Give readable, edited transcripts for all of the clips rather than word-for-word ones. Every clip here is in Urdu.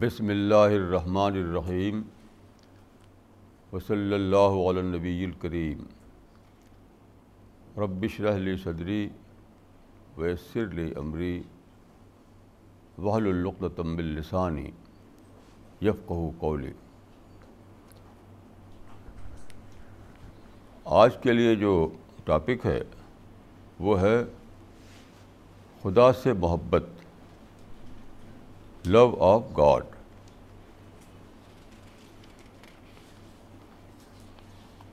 بسم اللہ الرحمن الرحیم وصلی اللہ علی النبی الکریم رب اشرح لی صدری ویسر لی امری واحلل عقدۃ من لسانی یفقہوا قولی۔ آج کے لیے جو ٹاپک ہے وہ ہے خدا سے محبت، لو آف گاڈ۔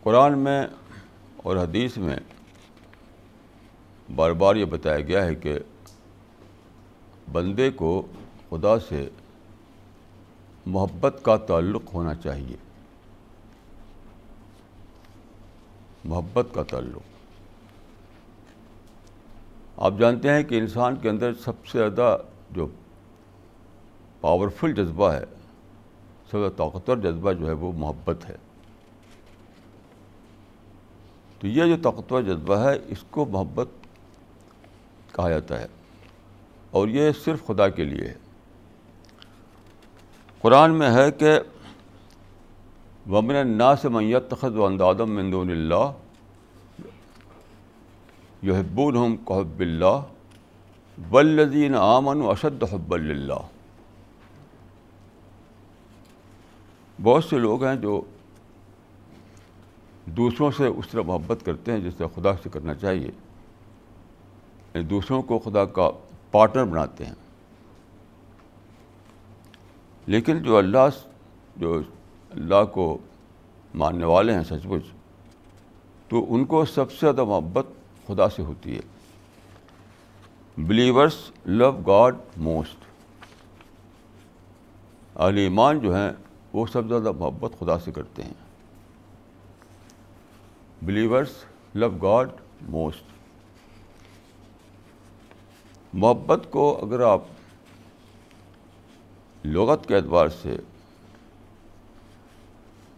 قرآن میں اور حدیث میں بار بار یہ بتایا گیا ہے کہ بندے کو خدا سے محبت کا تعلق ہونا چاہیے، محبت کا تعلق۔ آپ جانتے ہیں کہ انسان کے اندر سب سے زیادہ جو پاورفل جذبہ ہے، سب سے طاقتور جذبہ جو ہے وہ محبت ہے۔ تو یہ جو طاقتور جذبہ ہے اس کو محبت کہا جاتا ہے، اور یہ صرف خدا کے لیے ہے۔ قرآن میں ہے کہ وَمِنَ النَّاسِ مَن يَتَّخِذُ أَندَادًا مِن دُونِ اللَّهِ یحبونہم کحب اللہ والذین آمنوا اشد حبا للہ۔ بہت سے لوگ ہیں جو دوسروں سے اس طرح محبت کرتے ہیں جس طرح خدا سے کرنا چاہیے، یعنی دوسروں کو خدا کا پارٹنر بناتے ہیں، لیکن جو اللہ کو ماننے والے ہیں سچ مچ، تو ان کو سب سے زیادہ محبت خدا سے ہوتی ہے۔ بلیورس لو گاڈ موسٹ، اہل ایمان جو ہیں وہ سب سے زیادہ محبت خدا سے کرتے ہیں۔ Believers love God most. محبت کو اگر آپ لغت کے اعتبار سے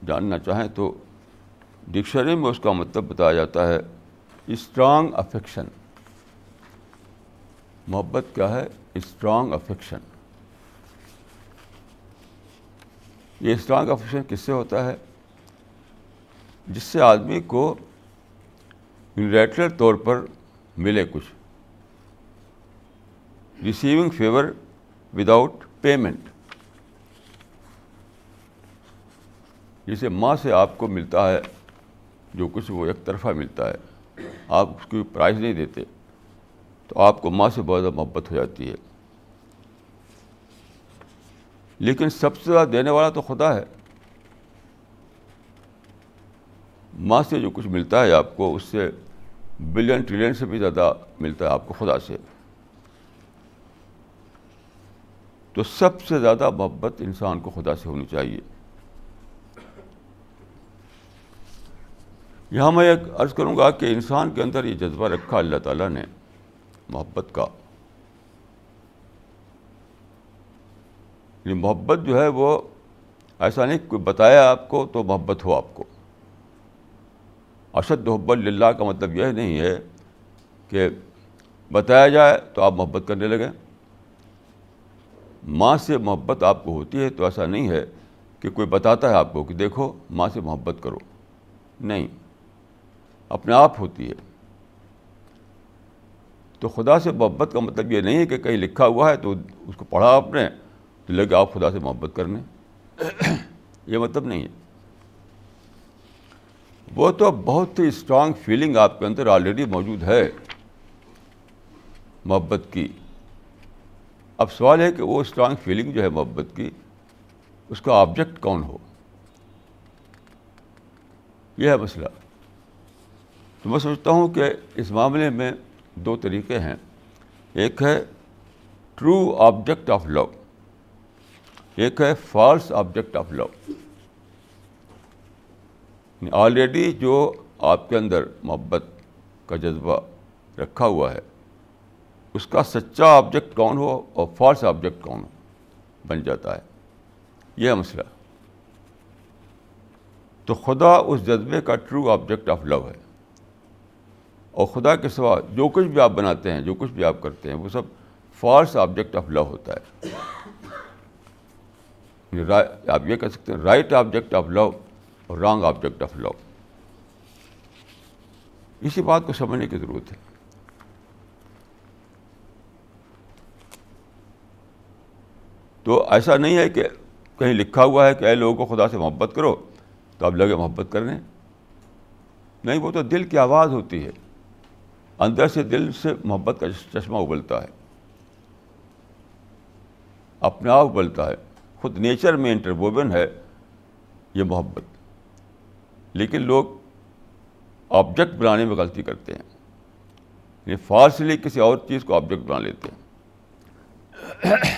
جاننا چاہیں تو ڈکشنری میں اس کا مطلب بتایا جاتا ہے اسٹرانگ افیکشن۔ محبت کیا ہے؟ Strong affection. یہ اسٹرانگ افیکشن کس سے ہوتا ہے؟ جس سے آدمی کو یونیلیٹرل طور پر ملے کچھ، ریسیونگ فیور وداؤٹ پیمنٹ، جسے ماں سے آپ کو ملتا ہے جو کچھ وہ ایک طرفہ ملتا ہے، آپ اس کی پرائز نہیں دیتے، تو آپ کو ماں سے بہت زیادہ محبت ہو جاتی ہے۔ لیکن سب سے زیادہ دینے والا تو خدا ہے۔ ماں سے جو کچھ ملتا ہے آپ کو، اس سے بلین ٹریلین سے بھی زیادہ ملتا ہے آپ کو خدا سے۔ تو سب سے زیادہ محبت انسان کو خدا سے ہونی چاہیے۔ یہاں میں ایک عرض کروں گا کہ انسان کے اندر یہ جذبہ رکھا اللہ تعالیٰ نے محبت کا، یہ محبت جو ہے وہ ایسا نہیں کوئی بتایا آپ کو تو محبت ہو آپ کو۔ اشد حب للہ کا مطلب یہ نہیں ہے کہ بتایا جائے تو آپ محبت کرنے لگیں۔ ماں سے محبت آپ کو ہوتی ہے تو ایسا نہیں ہے کہ کوئی بتاتا ہے آپ کو کہ دیکھو ماں سے محبت کرو، نہیں، اپنے آپ ہوتی ہے۔ تو خدا سے محبت کا مطلب یہ نہیں ہے کہ کہیں لکھا ہوا ہے تو اس کو پڑھا آپ نے تو لگے آپ خدا سے محبت کرنے، یہ مطلب نہیں ہے۔ وہ تو بہت ہی اسٹرانگ فیلنگ آپ کے اندر آلریڈی موجود ہے محبت کی۔ اب سوال ہے کہ وہ اسٹرانگ فیلنگ جو ہے محبت کی، اس کا آبجیکٹ کون ہو، یہ ہے مسئلہ۔ تو میں سمجھتا ہوں کہ اس معاملے میں دو طریقے ہیں۔ ایک ہے ٹرو آبجیکٹ آف لو، ایک ہے false object of love. Already جو آپ کے اندر محبت کا جذبہ رکھا ہوا ہے، اس کا سچا آبجیکٹ کون ہو اور فالس آبجیکٹ کون ہو بن جاتا ہے، یہ ہے مسئلہ۔ تو خدا اس جذبے کا ٹرو آبجیکٹ آف لو ہے، اور خدا کے سوا جو کچھ بھی آپ بناتے ہیں، جو کچھ بھی آپ کرتے ہیں، وہ سب فالس آبجیکٹ آف لو ہوتا ہے۔ آپ یہ کہہ سکتے ہیں رائٹ آبجیکٹ آف لو اور رانگ آبجیکٹ آف لو. اسی بات کو سمجھنے کی ضرورت ہے. تو ایسا نہیں ہے کہ کہیں لکھا ہوا ہے کہ اے لوگوں کو خدا سے محبت کرو تو آپ لگے محبت کر رہے ہیں. نہیں, وہ تو دل کی آواز ہوتی ہے, اندر سے دل سے محبت کا چشمہ ابلتا ہے, اپنے آپ ابلتا ہے, خود نیچر میں انٹرووبن ہے یہ محبت. لیکن لوگ آبجیکٹ بنانے میں غلطی کرتے ہیں, یعنی فالسلی کسی اور چیز کو آبجیکٹ بنا لیتے ہیں.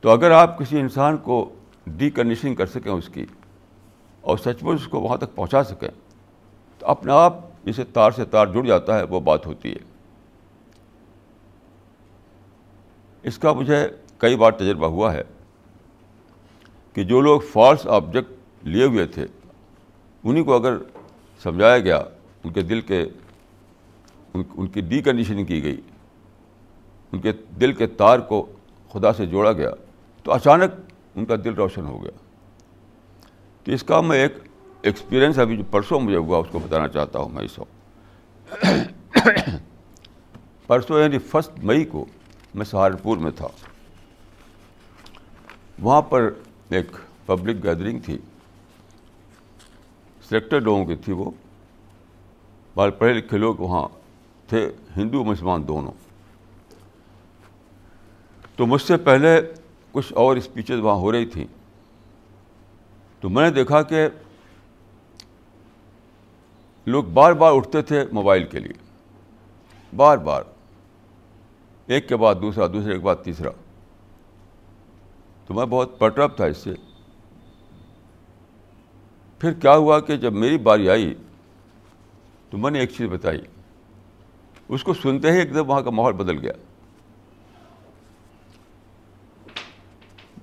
تو اگر آپ کسی انسان کو ڈی کنڈیشننگ کر سکیں اس کی, اور سچ مچ اس کو وہاں تک پہنچا سکیں, تو اپنے آپ جسے تار سے تار جڑ جاتا ہے وہ بات ہوتی ہے. اس کا مجھے کئی بار تجربہ ہوا ہے کہ جو لوگ فالس آبجیکٹ لیے ہوئے تھے انہیں کو اگر سمجھایا گیا, ان کے دل کے ان کی ڈی کنڈیشننگ کی گئی, ان کے دل کے تار کو خدا سے جوڑا گیا, تو اچانک ان کا دل روشن ہو گیا. تو اس کا میں ایک ایکسپیرئنس ابھی جو پرسوں مجھے ہوا اس کو بتانا چاہتا ہوں. میں اس وقت پرسوں یعنی 1 مئی کو میں سہارنپور میں تھا. وہاں پر ایک پبلک گیدرنگ تھی, سلیکٹڈ لوگوں کی تھی. وہ بال پڑھے لکھے لوگ وہاں تھے, ہندو مسلمان دونوں. تو مجھ سے پہلے کچھ اور اسپیچز وہاں ہو رہی تھیں, تو میں نے دیکھا کہ لوگ بار بار اٹھتے تھے موبائل کے لیے, بار بار, ایک کے بعد دوسرا, دوسرے کے بعد تیسرا. تو میں بہت پرٹرب تھا اس سے. پھر کیا ہوا کہ جب میری باری آئی تو میں نے ایک چیز بتائی, اس کو سنتے ہی ایک دم وہاں کا ماحول بدل گیا.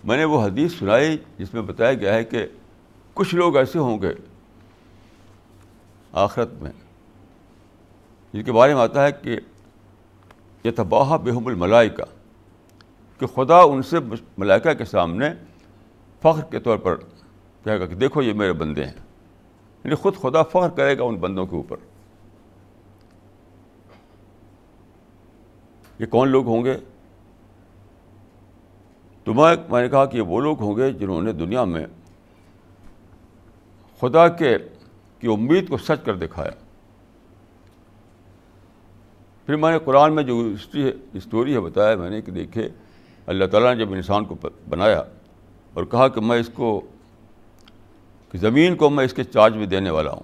میں نے وہ حدیث سنائی جس میں بتایا گیا ہے کہ کچھ لوگ ایسے ہوں گے آخرت میں جن کے بارے میں آتا ہے کہ یتباہا بہم الملائکہ, کہ خدا ان سے ملائکہ کے سامنے فخر کے طور پر کہے گا کہ دیکھو یہ میرے بندے ہیں. یعنی خود خدا فخر کرے گا ان بندوں کے اوپر. یہ کون لوگ ہوں گے؟ تو میں نے کہا کہ یہ وہ لوگ ہوں گے جنہوں نے دنیا میں خدا کی امید کو سچ کر دکھایا. پھر میں نے قرآن میں جو اسٹوری ہے بتایا میں نے کہ دیکھے اللہ تعالیٰ نے جب انسان کو بنایا اور کہا کہ میں اس کو کہ زمین کو میں اس کے چارج میں دینے والا ہوں,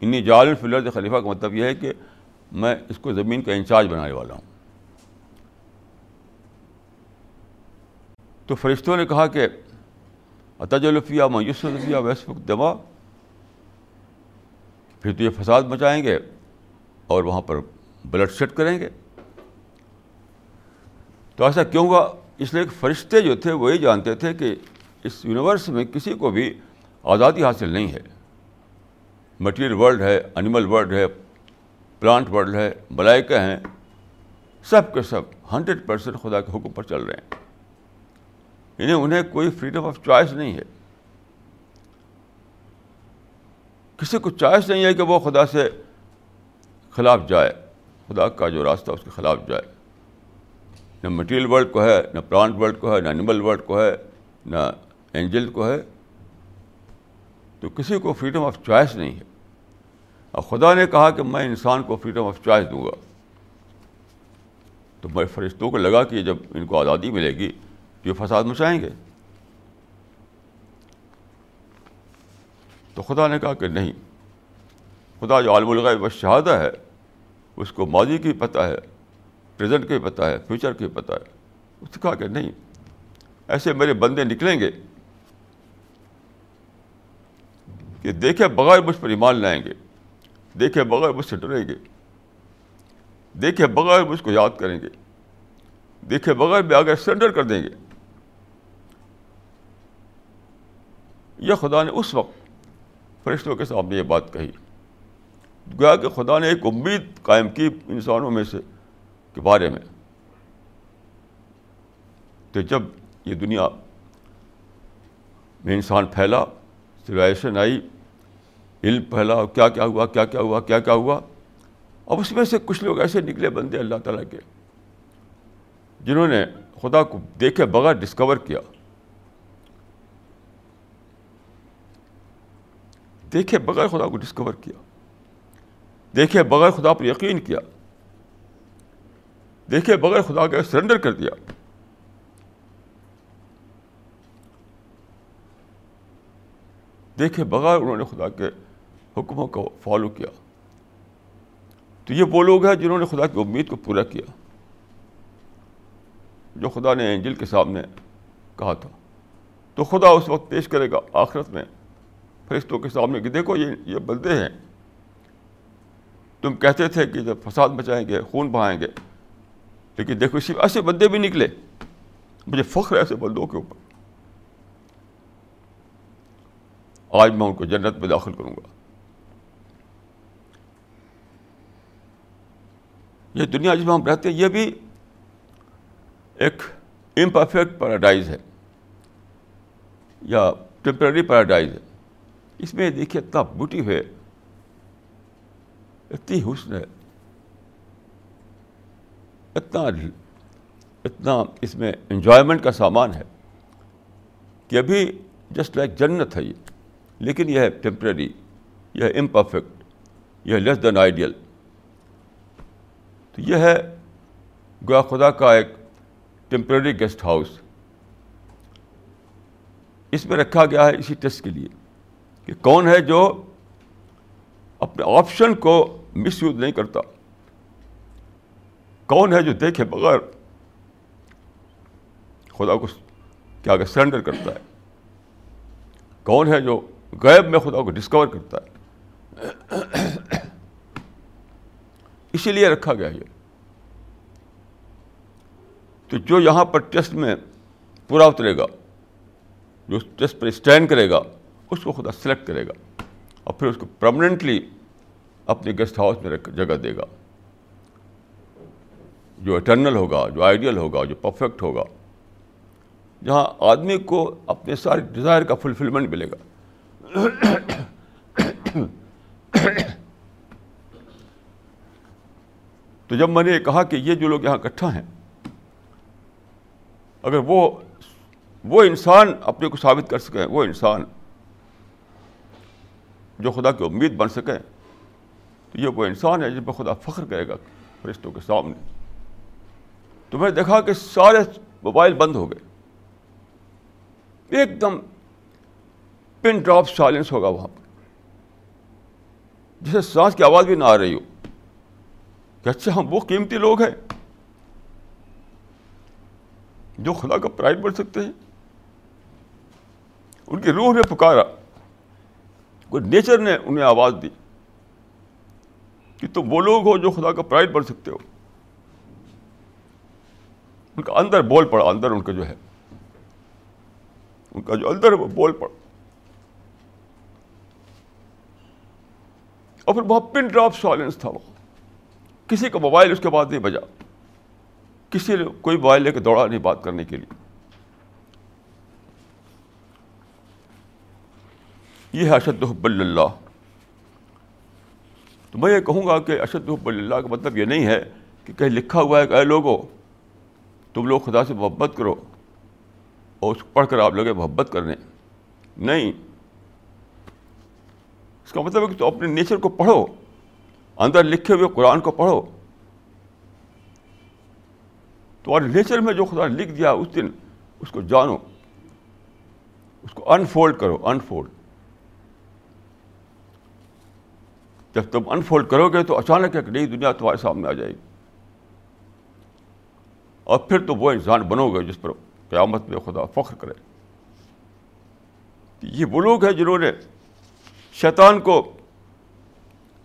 انی جعل فی الارض خلیفہ کا مطلب یہ ہے کہ میں اس کو زمین کا انچارج بنانے والا ہوں. تو فرشتوں نے کہا کہ اتجعل فیہا من یفسد فیہا ویسفک الدماء, پھر تو یہ فساد مچائیں گے اور وہاں پر بلڈ شیڈ کریں گے. تو ایسا کیوں ہوا؟ اس لیے کہ فرشتے جو تھے وہی جانتے تھے کہ اس یونیورس میں کسی کو بھی آزادی حاصل نہیں ہے. مٹیریل ورلڈ ہے, انیمل ورلڈ ہے, پلانٹ ورلڈ ہے, ملائکہ ہیں, سب کے سب 100% خدا کے حکم پر چل رہے ہیں. انہیں کوئی فریڈم آف چوائس نہیں ہے. کسی کو چوائس نہیں ہے کہ وہ خدا سے خلاف جائے, خدا کا جو راستہ اس کے خلاف جائے. نہ مٹیریل ورلڈ کو ہے, نہ پلانٹ ورلڈ کو ہے, نہ اینیمل ورلڈ کو ہے, نہ اینجل کو ہے. تو کسی کو فریڈم آف چوائس نہیں ہے. اور خدا نے کہا کہ میں انسان کو فریڈم آف چوائس دوں گا. تو میں فرشتوں کو لگا کہ جب ان کو آزادی ملے گی یہ فساد مچائیں گے. تو خدا نے کہا کہ نہیں, خدا جو عالم الغیب والشہادہ ہے اس کو ماضی کی پتہ ہے, پریزنٹ کی پتہ ہے, فیوچر کی پتہ ہے. اس نے کہا کہ نہیں, ایسے میرے بندے نکلیں گے کہ دیکھے بغیر مجھ پر ایمان لائیں گے, دیکھے بغیر مجھ سے ڈریں گے, دیکھے بغیر مجھ کو یاد کریں گے, دیکھے بغیر میں آگے سرنڈر کر دیں گے. یہ خدا نے اس وقت فرشتوں کے سامنے یہ بات کہی. گویا کہ خدا نے ایک امید قائم کی انسانوں میں سے کے بارے میں. تو جب یہ دنیا میں انسان پھیلا، سویلائزیشن آئی، علم پھیلا، کیا کیا ہوا کیا کیا ہوا کیا کیا ہوا. اب اس میں سے کچھ لوگ ایسے نکلے بندے اللہ تعالیٰ کے، جنہوں نے خدا کو دیکھے بغیر ڈسکور کیا، دیکھے بغیر خدا کو ڈسکور کیا، دیکھے بغیر خدا پر یقین کیا، دیکھے بغیر خدا کا سرنڈر کر دیا. دیکھے بغیر انہوں نے خدا کے حکموں کو فالو کیا. تو یہ وہ لوگ ہیں جنہوں نے خدا کی امید کو پورا کیا، جو خدا نے اینجل کے سامنے کہا تھا. تو خدا اس وقت پیش کرے گا آخرت میں فرشتوں کے سامنے کہ دیکھو یہ بندے ہیں، تم کہتے تھے کہ جب فساد مچائیں گے، خون بہائیں گے، لیکن دیکھو اسی ایسے بندے بھی نکلے. مجھے فخر ہے ایسے بندوں کے اوپر. آج میں ان کو جنت میں داخل کروں گا. یہ دنیا جس میں ہم رہتے ہیں یہ بھی ایک امپرفیکٹ پیراڈائز ہے یا ٹیمپرری پیراڈائز ہے. اس میں دیکھیے اتنا بیوٹی ہے، اتنی حسن ہے، اتنا اس میں انجوائمنٹ کا سامان ہے کہ ابھی جسٹ لائک جنت ہے یہ، لیکن یہ ہے ٹیمپرری، یہ ہے امپرفیکٹ، یہ ہے لیس دین آئیڈیل. تو یہ ہے گویا خدا کا ایک ٹیمپرری گیسٹ ہاؤس. اس میں رکھا گیا ہے اسی ٹیسٹ کے لیے کہ کون ہے جو اپنے آپشن کو مس یوز نہیں کرتا، کون ہے جو دیکھے بغیر خدا کو کیا کہ سرنڈر کرتا ہے، کون ہے جو غیب میں خدا کو ڈسکور کرتا ہے. اسی لیے رکھا گیا یہ. تو جو یہاں پر ٹیسٹ میں پورا اترے گا، جو ٹیسٹ پر اسٹینڈ کرے گا، اس کو خدا سلیکٹ کرے گا اور پھر اس کو پرماننٹلی اپنے گیسٹ ہاؤس میں جگہ دے گا، جو اٹرنل ہوگا، جو آئیڈیل ہوگا، جو پرفیکٹ ہوگا، جہاں آدمی کو اپنے سارے ڈیزائر کا فلفلمنٹ ملے گا. تو جب میں نے یہ کہا کہ یہ جو لوگ یہاں اکٹھا ہیں، اگر وہ انسان اپنے کو ثابت کر سکیں، وہ انسان جو خدا کی امید بن سکیں، تو یہ وہ انسان ہے جس پہ خدا فخر کرے گا فرشتوں کے سامنے. تو میں دیکھا کہ سارے موبائل بند ہو گئے، ایک دم پن ڈراپ سائلنس ہوگا وہاں پر، جسے سانس کی آواز بھی نہ آ رہی ہو کہ اچھا ہم وہ قیمتی لوگ ہیں جو خدا کا پرائز بن سکتے ہیں. ان کی روح نے پکارا، کوئی نیچر نے انہیں آواز دی کہ تم وہ لوگ ہو جو خدا کا پرائز بن سکتے ہو. ان کا اندر بول پڑا، اندر ان کا جو ہے، ان کا جو اندر وہ بول پڑا. اور پھر وہاں پن ڈراپ سائلنس تھا. وہاں کسی کا موبائل اس کے بعد نہیں بجا، کسی نے کوئی موبائل لے کے دوڑا نہیں بات کرنے کے لیے. یہ ہے اشد حب اللہ. تو میں یہ کہوں گا کہ اشد حب اللہ کا مطلب یہ نہیں ہے کہ کہیں لکھا ہوا ہے کہ اے لوگو تم لوگ خدا سے محبت کرو اور اس کو پڑھ کر آپ لوگ محبت کرنے. نہیں، اس کا مطلب ہے کہ تم اپنے نیچر کو پڑھو، اندر لکھے ہوئے قرآن کو پڑھو. تمہارے نیچر میں جو خدا نے لکھ دیا اس دن، اس کو جانو، اس کو انفولڈ کرو. انفولڈ جب تم انفولڈ کرو گے تو اچانک ایک نئی دنیا تمہارے سامنے آ جائے گی، اور پھر تو وہ انسان بنو گے جس پر قیامت میں خدا فخر کرے. یہ وہ لوگ ہیں جنہوں نے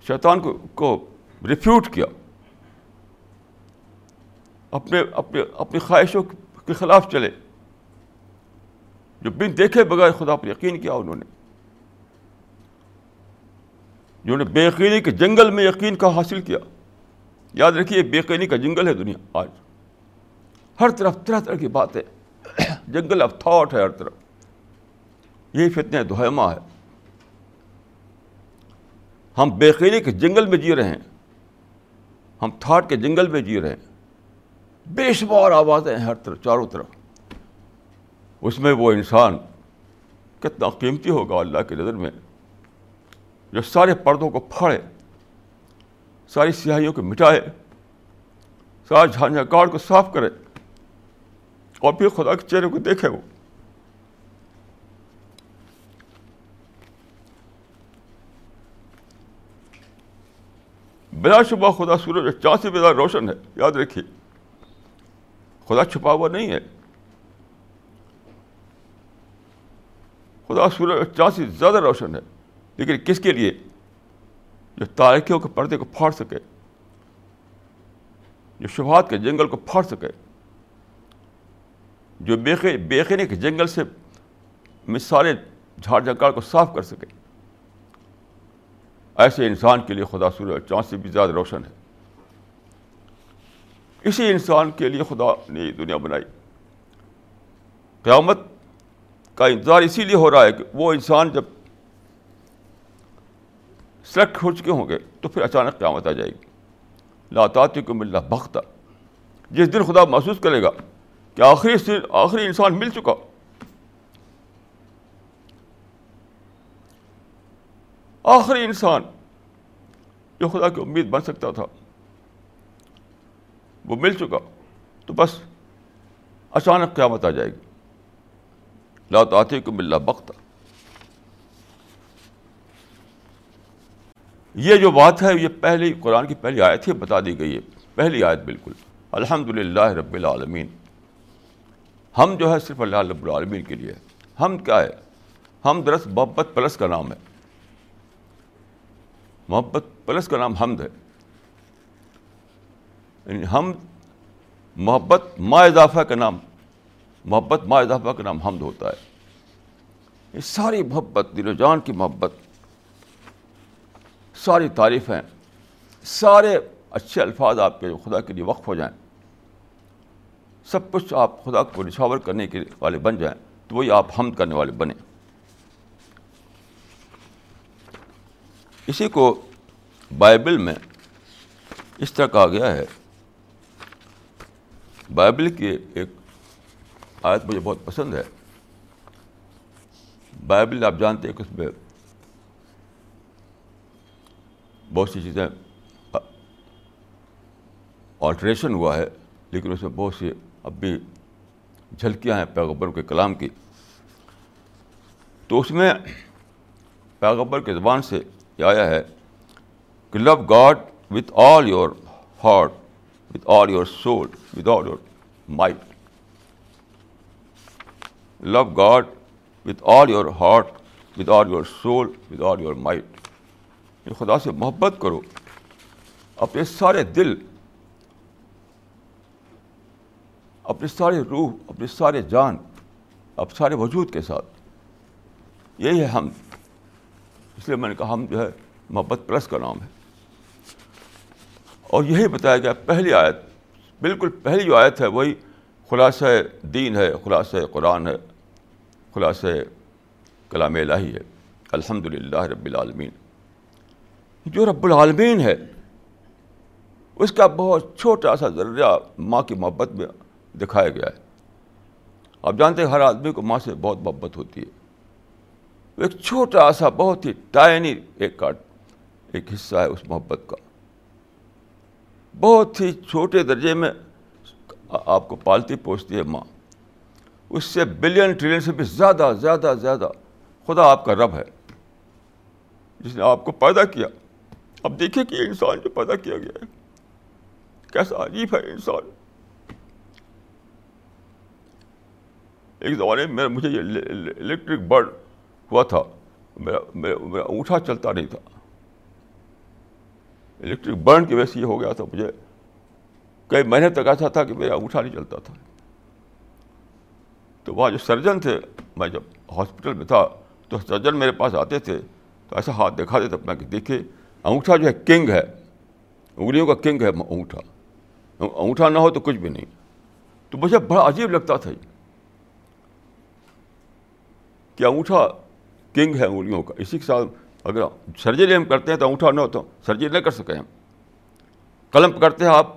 شیطان کو ریفیوٹ کیا، اپنی خواہشوں کے خلاف چلے، جو بن دیکھے بغیر خدا پر یقین کیا. انہوں نے بے یقینی کے جنگل میں یقین کا حاصل کیا. یاد رکھیے بے یقینی کا جنگل ہے دنیا آج، ہر طرف طرح طرح کی باتیں، جنگل آف تھاٹ ہے ہر طرف. یہی فتنہ دہیمہ ہے. ہم بے خیلی کے جنگل میں جی رہے ہیں, ہم تھاٹ کے جنگل میں جی رہے ہیں. بے شمار آوازیں ہیں ہر طرف, چاروں طرف. اس میں وہ انسان کتنا قیمتی ہوگا اللہ کی نظر میں جو سارے پردوں کو پھاڑے, ساری سیاہیوں کو مٹائے, سارا جھانجھکار کو صاف کرے, اور پھر خدا کے چہرے کو دیکھے. وہ بلا شبہ خدا سورج اور چاند سے زیادہ روشن ہے. یاد رکھیے, خدا چھپا ہوا نہیں ہے. خدا سورج اور چاند سے زیادہ روشن ہے, لیکن کس کے لیے؟ جو تاریکیوں کے پردے کو پھاڑ سکے, جو شبہات کے جنگل کو پھاڑ سکے, جو بے خینے کے جنگل سے میں سارے جھاڑ جھکاڑ کو صاف کر سکے. ایسے انسان کے لیے خدا سورج اور چاند سے بھی زیادہ روشن ہے. اسی انسان کے لیے خدا نے یہ دنیا بنائی. قیامت کا انتظار اسی لیے ہو رہا ہے کہ وہ انسان جب سلیکٹ ہو چکے ہوں گے تو پھر اچانک قیامت آ جائے گی. لا تاتیکم الا بغتہ. جس دن خدا محسوس کرے گا کہ آخری انسان مل چکا. آخری انسان جو خدا کی امید بن سکتا تھا وہ مل چکا, تو بس اچانک قیامت آ جائے گی. لا تاتیکم الا بغتہ. یہ جو بات ہے یہ پہلی قرآن کی پہلی آیت ہی بتا دی گئی ہے, پہلی آیت بالکل. الحمدللہ رب العالمین. ہم جو ہے صرف اللہ رب العالمین کے لیے. ہم کیا ہے؟ ہم درست محبت پلس کا نام ہے. محبت پلس کا نام حمد ہے. یعنی ہم محبت ما اضافہ کا نام, محبت ما اضافہ کا نام حمد ہوتا ہے. یہ ساری محبت, دل و جان کی محبت, ساری تعریفیں, سارے اچھے الفاظ آپ کے جو خدا کے لیے وقف ہو جائیں, سب کچھ آپ خدا کو نشاور کرنے کے والے بن جائیں تو وہی آپ حمد کرنے والے بنیں. اسی کو بائبل میں اس طرح کہا گیا ہے. بائبل کی ایک آیت مجھے بہت پسند ہے. بائبل آپ جانتے ہیں کہ اس میں بہت سی چیزیں آلٹریشن ہوا ہے, لیکن اس میں بہت سی اب بھی جھلکیاں ہیں پیغمبر کے کلام کی. تو اس میں پیغمبر کے زبان سے یہ آیا ہے کہ love God with all your heart, with all your soul, with all your might. Love God with all your heart, with all your soul, with all your might. خدا سے محبت کرو اپنے سارے دل, اپنے سارے روح, اپنے سارے جان, اپنے سارے وجود کے ساتھ. یہی ہے ہم. اس لیے میں نے کہا ہم جو ہے محبت پلس کا نام ہے. اور یہی بتایا گیا پہلی آیت, بالکل پہلی جو آیت ہے وہی خلاصہ دین ہے, خلاصہ قرآن ہے, خلاصہ کلام الہی ہے. الحمدللہ رب العالمین. جو رب العالمین ہے اس کا بہت چھوٹا سا ذرہ ماں کی محبت میں دکھایا گیا ہے. آپ جانتے ہیں ہر آدمی کو ماں سے بہت محبت ہوتی ہے. ایک چھوٹا سا بہت ہی ٹائنی ایک حصہ ہے اس محبت کا. بہت ہی چھوٹے درجے میں آپ کو پالتی پوستی ہے ماں. اس سے بلین ٹریلین سے بھی زیادہ زیادہ زیادہ خدا آپ کا رب ہے جس نے آپ کو پیدا کیا. اب دیکھیں کہ انسان جو پیدا کیا گیا ہے کیسا عجیب ہے انسان. ایک زمانے میں مجھے یہ الیکٹرک برڈ ہوا تھا. میرا اونٹھا چلتا نہیں تھا. الیکٹرک برڈ کی وجہ سے یہ ہو گیا تھا. مجھے کئی مہینے تک ایسا تھا کہ میرا اونٹھا نہیں چلتا تھا. تو وہاں جو سرجن تھے, میں جب ہاسپٹل میں تھا تو سرجن میرے پاس آتے تھے تو ایسا ہاتھ دکھا دیتا اپنا کہ دیکھیے انگوٹھا جو ہے کنگ ہے, انگلیوں کا کنگ ہے انگوٹھا. انگوٹھا نہ ہو تو کچھ بھی نہیں. تو مجھے بڑا عجیب لگتا تھا. کہ انگوٹھا کنگ ہے انگلیوں کا. اسی کے ساتھ اگر سرجری ہم کرتے ہیں تو انگوٹھا نہ ہوتا سرجری نہ کر سکیں ہم. قلم پکڑتے ہیں آپ،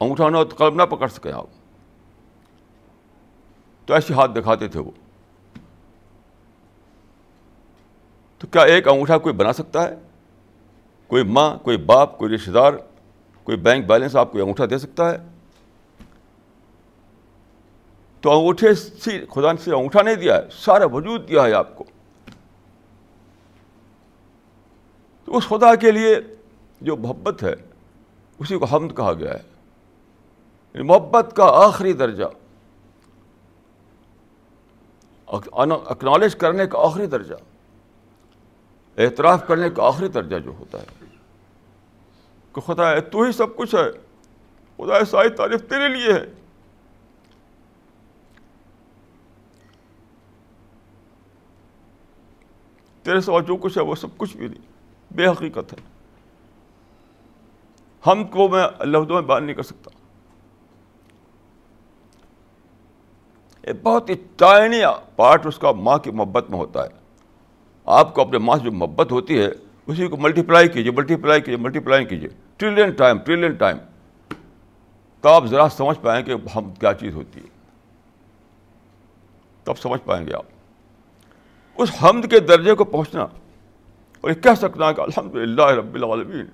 انگوٹھا نہ ہو تو قلم نہ پکڑ سکیں آپ. تو ایسے ہاتھ دکھاتے تھے وہ. تو کیا ایک انگوٹھا کوئی بنا سکتا ہے؟ کوئی ماں، کوئی باپ، کوئی رشتے دار، کوئی بینک بیلنس آپ کو انگوٹھا دے سکتا ہے؟ تو انگوٹھے سے خدا نے صرف انگوٹھا نہیں دیا ہے، سارا وجود دیا ہے آپ کو. تو اس خدا کے لیے جو محبت ہے اسی کو حمد کہا گیا ہے. محبت کا آخری درجہ، اکنالج کرنے کا آخری درجہ، اعتراف کرنے کا آخری درجہ جو ہوتا ہے کہ خدا ہے تو ہی سب کچھ ہے، خدا ہے ساری تعریف تیرے لیے ہے. تیرے سوا جو کچھ ہے وہ سب کچھ بھی نہیں، بے حقیقت ہے. ہم کو میں لفظوں میں بیان نہیں کر سکتا. ایک بہت ہی ٹائنی پارٹ اس کا ماں کی محبت میں ہوتا ہے. آپ کو اپنے ماں سے جو محبت ہوتی ہے اسی کو ملٹیپلائی کیجیے، ملٹیپلائی کیجیے، ملٹیپلائی کیجیے، ٹریلین ٹائم، تب آپ ذرا سمجھ پائیں کہ ہم کیا چیز ہوتی ہے، تب سمجھ پائیں گے آپ اس حمد کے درجے کو پہنچنا اور یہ کہہ سکنا کہ الحمدللہ رب العالمین.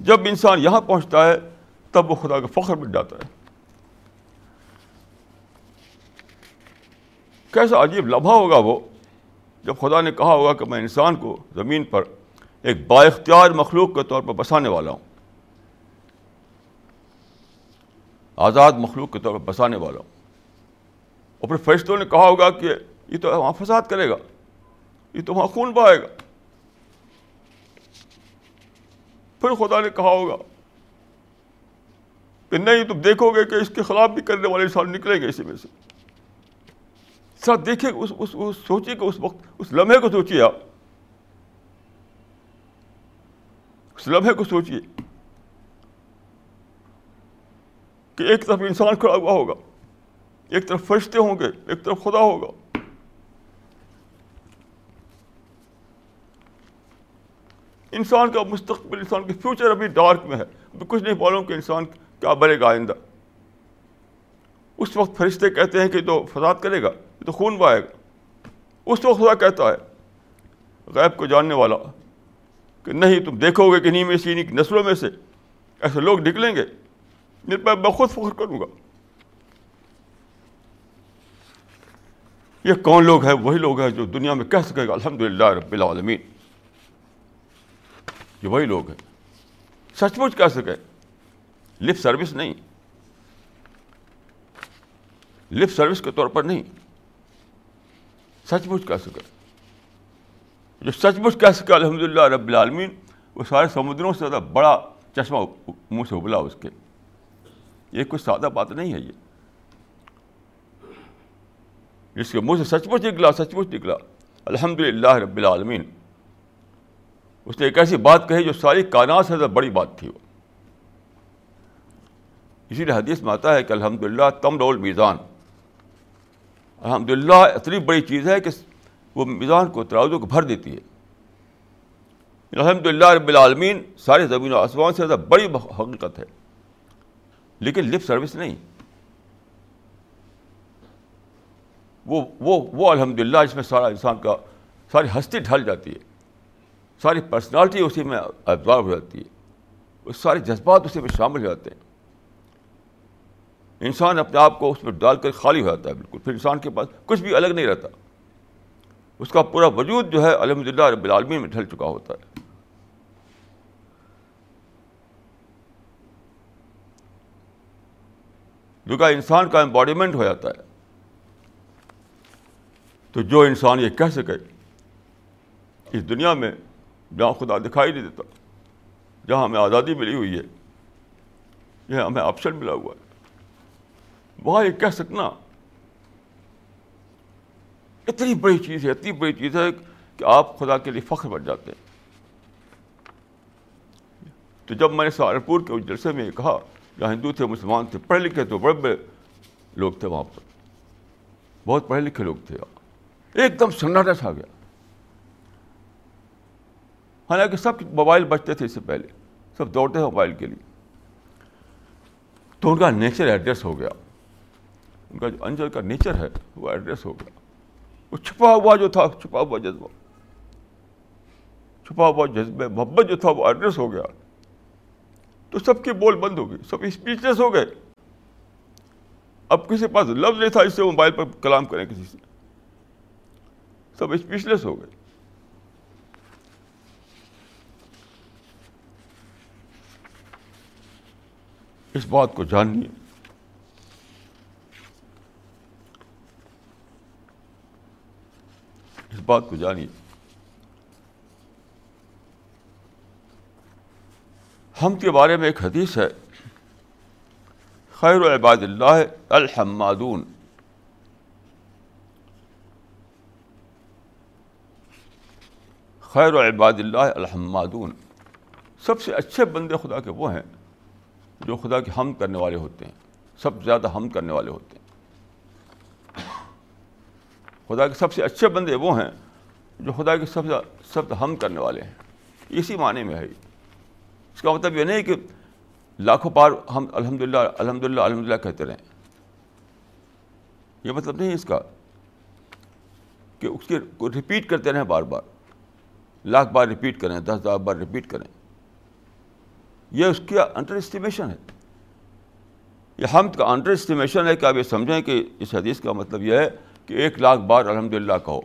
جب انسان یہاں پہنچتا ہے تب وہ خدا کا فخر مٹ جاتا ہے. کیسا عجیب لمحہ ہوگا وہ جب خدا نے کہا ہوگا کہ میں انسان کو زمین پر ایک با اختیار مخلوق کے طور پر بسانے والا ہوں، آزاد مخلوق کے طور پر بسانے والا ہوں. اور پھر فرشتوں نے کہا ہوگا کہ یہ تو وہاں فساد کرے گا، یہ تو وہاں خون بہائے گا. پھر خدا نے کہا ہوگا کہ نہیں، تم دیکھو گے کہ اس کے خلاف بھی کرنے والے انسان نکلیں گے اسی میں سے. سر دیکھیے، سوچیے کہ اس وقت اس لمحے کو سوچیے، آپ اس لمحے کو سوچیے کہ ایک طرف انسان کھڑا ہوا ہوگا، ایک طرف فرشتے ہوں گے، ایک طرف خدا ہوگا. انسان کا مستقبل، انسان کے فیوچر ابھی ڈارک میں ہے، ابھی کچھ نہیں معلوم کہ انسان کیا بنے گا آئندہ. اس وقت فرشتے کہتے ہیں کہ تو فساد کرے گا، یہ تو خون بہائے گا. اس وقت خدا کہتا ہے غیب کو جاننے والا کہ نہیں، تم دیکھو گے کہ نہیں، میں سے نسلوں میں سے ایسے لوگ نکلیں گے جن پر میں خود فخر کروں گا. یہ کون لوگ ہیں؟ وہی لوگ ہیں جو دنیا میں کہہ سکے گا الحمدللہ رب العالمین. یہ وہی لوگ ہیں سچ مچ کہہ سکے، لپ سروس نہیں، لپ سروس کے طور پر نہیں، سچ مچ کہہ سکے. جو سچ مچ کہہ سکے الحمدللہ رب العالمین، وہ سارے سمندروں سے زیادہ بڑا چشمہ منہ سے ابلا اس کے. یہ کوئی سادہ بات نہیں ہے. یہ جس کے منہ سے سچ مچ نکلا الحمدللہ رب العالمین، اس نے ایک ایسی بات کہی جو ساری کائنات سے زیادہ بڑی بات تھی وہ. اسی لیے حدیث میں آتا ہے کہ الحمدللہ تملأ المیزان، الحمدللہ اتنی بڑی چیز ہے کہ وہ میزان کو، ترازو کو بھر دیتی ہے. الحمدللہ رب العالمین سارے زمین و آسمان سے زیادہ بڑی حقیقت ہے، لیکن لپ سروس نہیں. وہ الحمدللہ جس میں سارا انسان کا، ساری ہستی ڈھل جاتی ہے، ساری پرسنالٹی اسی میں ابزارو ہو جاتی ہے، سارے جذبات اسی میں شامل ہو جاتے ہیں. انسان اپنے آپ کو اس میں ڈال کر خالی ہو جاتا ہے بالکل. پھر انسان کے پاس کچھ بھی الگ نہیں رہتا، اس کا پورا وجود جو ہے الحمدللہ رب العالمین میں ڈھل چکا ہوتا ہے. جو کہ انسان کا امباڈیمنٹ ہو جاتا ہے. تو جو انسان یہ کہہ سکے اس دنیا میں جہاں خدا دکھائی نہیں دیتا، جہاں ہمیں آزادی ملی ہوئی ہے، جہاں ہمیں آپشن ملا ہوا ہے، وہاں یہ کہہ سکنا اتنی بڑی چیز ہے کہ آپ خدا کے لیے فخر بن جاتے ہیں. تو جب میں نے سہارنپور کے جلسے میں یہ کہا، جہاں ہندو تھے، مسلمان تھے، پڑھے لکھے تو بڑے بڑے لوگ تھے وہاں پر، بہت پڑھے لکھے لوگ تھے. ایک دم سناٹا چھا گیا. حالانکہ سب موبائل بچتے تھے اس سے پہلے, سب دوڑتے تھے موبائل کے لیے. تو ان کا نیچر ایڈریس ہو گیا, ان کا جو انجل کا نیچر ہے وہ ایڈریس ہو گیا. وہ چھپا ہوا جو تھا, چھپا ہوا جذبہ, چھپا ہوا جذبہ محبت جو تھا وہ ایڈریس ہو گیا. تو سب کے بول بند ہو گئے, سب اسپیچلیس ہو گئے. اب کسی پاس لفظ نہیں تھا اس سے موبائل پر کلام کریں کسی سے, سب اسپیچلیس ہو گئے. اس بات کو جانیے ہم کے بارے میں ایک حدیث ہے, خیر عباد اللہ الحمادون. خیر عباد اللہ الحمادون, سب سے اچھے بندے خدا کے وہ ہیں جو خدا کی حمد کرنے والے ہوتے ہیں, سب زیادہ حمد کرنے والے ہوتے ہیں. خدا کے سب سے اچھے بندے وہ ہیں جو خدا کے سب سے سب حمد کرنے والے ہیں. اسی معنی میں ہے. اس کا مطلب یہ نہیں کہ لاکھوں بار ہم الحمدللہ الحمدللہ الحمدللہ کہتے رہیں, یہ مطلب نہیں اس کا کہ اس کے ریپیٹ کرتے رہیں بار بار, لاکھ بار ریپیٹ کریں, 10,000 بار ریپیٹ کریں. یہ اس کا انڈر اسٹیمیشن ہے, یہ حمد کا انڈر اسٹیمیشن ہے. کہ آپ یہ سمجھیں کہ اس حدیث کا مطلب یہ ہے کہ 1,00,000 بار الحمدللہ کہو,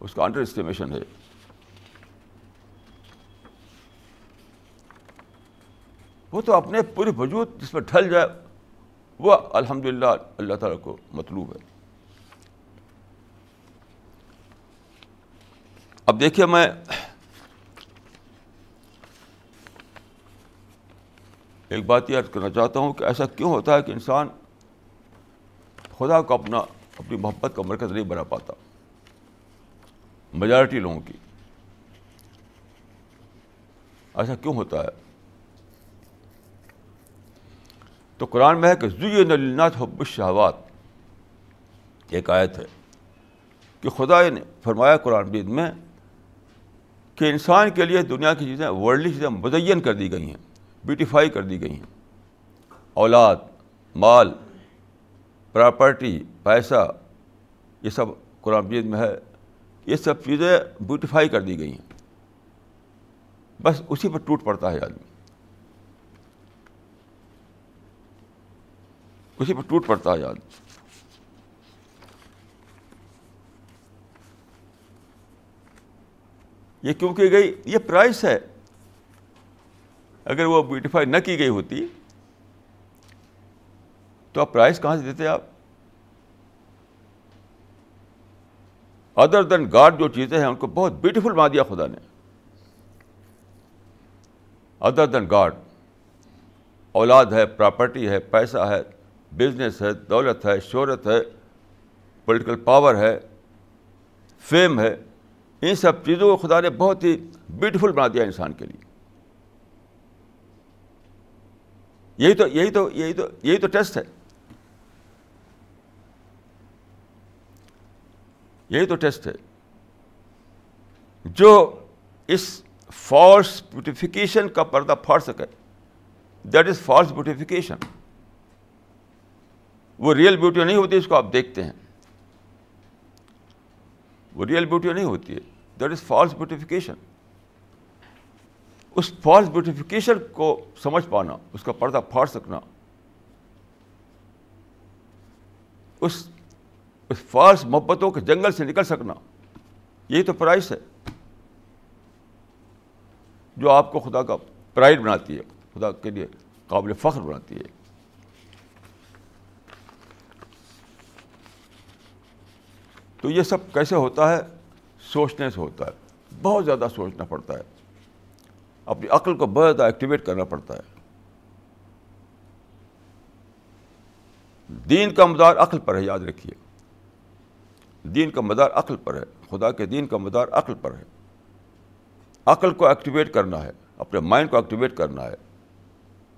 اس کا انڈر اسٹیمیشن ہے. وہ تو اپنے پوری وجود جس میں ڈھل جائے وہ الحمدللہ اللہ تعالیٰ کو مطلوب ہے. اب دیکھیے, میں ایک بات یہ عرض کرنا چاہتا ہوں کہ ایسا کیوں ہوتا ہے کہ انسان خدا کو اپنی محبت کا مرکز نہیں بنا پاتا میجارٹی لوگوں کی, ایسا کیوں ہوتا ہے؟ تو قرآن میں ہے کہ زُیِّنَ لِلنَّاسِ حُبُّ الشَّہَوَاتِ, ایک آیت ہے کہ خدا نے فرمایا قرآن مجید میں کہ انسان کے لیے دنیا کی چیزیں, ورلڈلی چیزیں مزین کر دی گئی ہیں, بیوٹیفائی کر دی گئی ہیں. اولاد, مال, پراپرٹی, پیسہ, یہ سب قرآن مجید میں ہے. یہ سب چیزیں بیوٹیفائی کر دی گئی ہیں, بس اسی پر ٹوٹ پڑتا ہے آدمی, اسی پر ٹوٹ پڑتا ہے آدمی. یہ کیوں کی گئی؟ یہ پرائس ہے. اگر وہ بیوٹیفائی نہ کی گئی ہوتی تو آپ پرائز کہاں سے دیتے؟ آپ ادر دین گاڈ جو چیزیں ہیں ان کو بہت بیوٹیفل بنا دیا خدا نے, ادر دین گاڈ. اولاد ہے, پراپرٹی ہے, پیسہ ہے, بزنس ہے, دولت ہے, شہرت ہے, پولیٹیکل پاور ہے, فیم ہے, ان سب چیزوں کو خدا نے بہت ہی بیوٹیفل بنا دیا انسان کے لیے. یہی تو ٹیسٹ ہے, یہی تو ٹیسٹ ہے. جو اس فالس بیوٹیفیکیشن کا پردہ پھاڑ سکے, دیٹ از فالس بیوٹیفیکیشن. وہ ریئل بیوٹی نہیں ہوتی, اس کو آپ دیکھتے ہیں, وہ ریئل بیوٹی نہیں ہوتی ہے, دیٹ از فالس بیوٹیفیکیشن. اس فالس بیوٹیفیکیشن کو سمجھ پانا, اس کا پردہ پھاڑ سکنا, اس فالس محبتوں کے جنگل سے نکل سکنا, یہی تو پرائز ہے جو آپ کو خدا کا پرائڈ بناتی ہے, خدا کے لیے قابل فخر بناتی ہے. تو یہ سب کیسے ہوتا ہے؟ سوچنے سے ہوتا ہے, بہت زیادہ سوچنا پڑتا ہے, اپنی عقل کو بہت زیادہ ایکٹیویٹ کرنا پڑتا ہے. دین کا مدار عقل پر ہے, یاد رکھیے, دین کا مدار عقل پر ہے, خدا کے دین کا مدار عقل پر ہے. عقل کو ایکٹیویٹ کرنا ہے, اپنے مائنڈ کو ایکٹیویٹ کرنا ہے,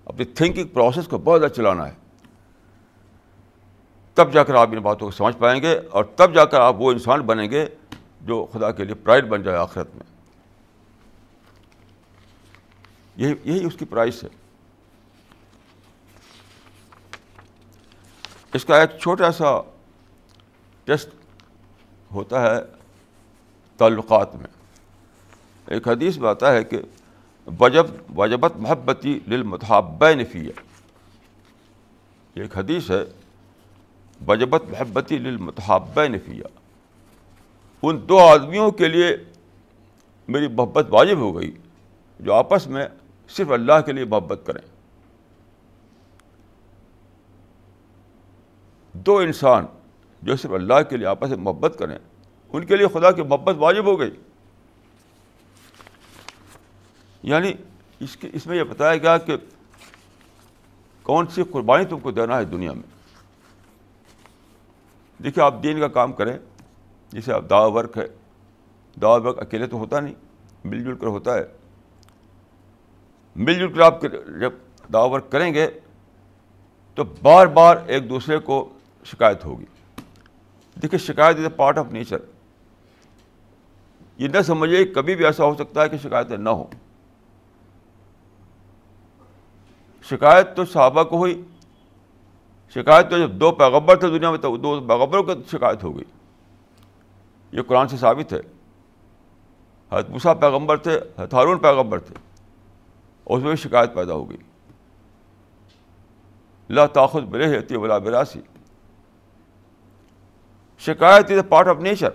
اپنی تھنکنگ پروسیس کو بہت زیادہ چلانا ہے. تب جا کر آپ ان باتوں کو سمجھ پائیں گے اور تب جا کر آپ وہ انسان بنیں گے جو خدا کے لیے پرائڈ بن جائے آخرت میں. یہی اس کی پرائز ہے. اس کا ایک چھوٹا سا ٹیسٹ ہوتا ہے تعلقات میں. ایک حدیث میں آتا ہے کہ وجبت محبتی للمتحابین فی. ایک حدیث ہے وجبت محبتی للمتحابین فی، ان دو آدمیوں کے لیے میری محبت واجب ہو گئی جو آپس میں صرف اللہ کے لیے محبت کریں. دو انسان جو صرف اللہ کے لیے آپس میں محبت کریں ان کے لیے خدا کی محبت واجب ہو گئی. یعنی اس میں یہ بتایا گیا کہ کون سی قربانی تم کو دینا ہے دنیا میں. دیکھیے آپ دین کا کام کریں، جسے آپ دعوی ورک ہے، دعوی ورک اکیلے تو ہوتا نہیں، مل جل کر ہوتا ہے. مل جل کر آپ جب دعوی ورک کریں گے تو بار بار ایک دوسرے کو شکایت ہوگی. دیکھیے شکایت is a part of nature. یہ نہ سمجھیے کبھی بھی ایسا ہو سکتا ہے کہ شکایتیں نہ ہوں. شکایت تو صحابہ کو ہوئی، شکایت تو جب دو پیغمبر تھے دنیا میں تو دو پیغمبروں کو شکایت ہو گئی. یہ قرآن سے ثابت ہے. حضرت موسیٰ پیغمبر تھے، حضرت ہارون پیغمبر تھے، اس میں شکایت پیدا ہو گئی. لا تاخذ بلیہۃ ولا براسی. شکایت is a part of nature.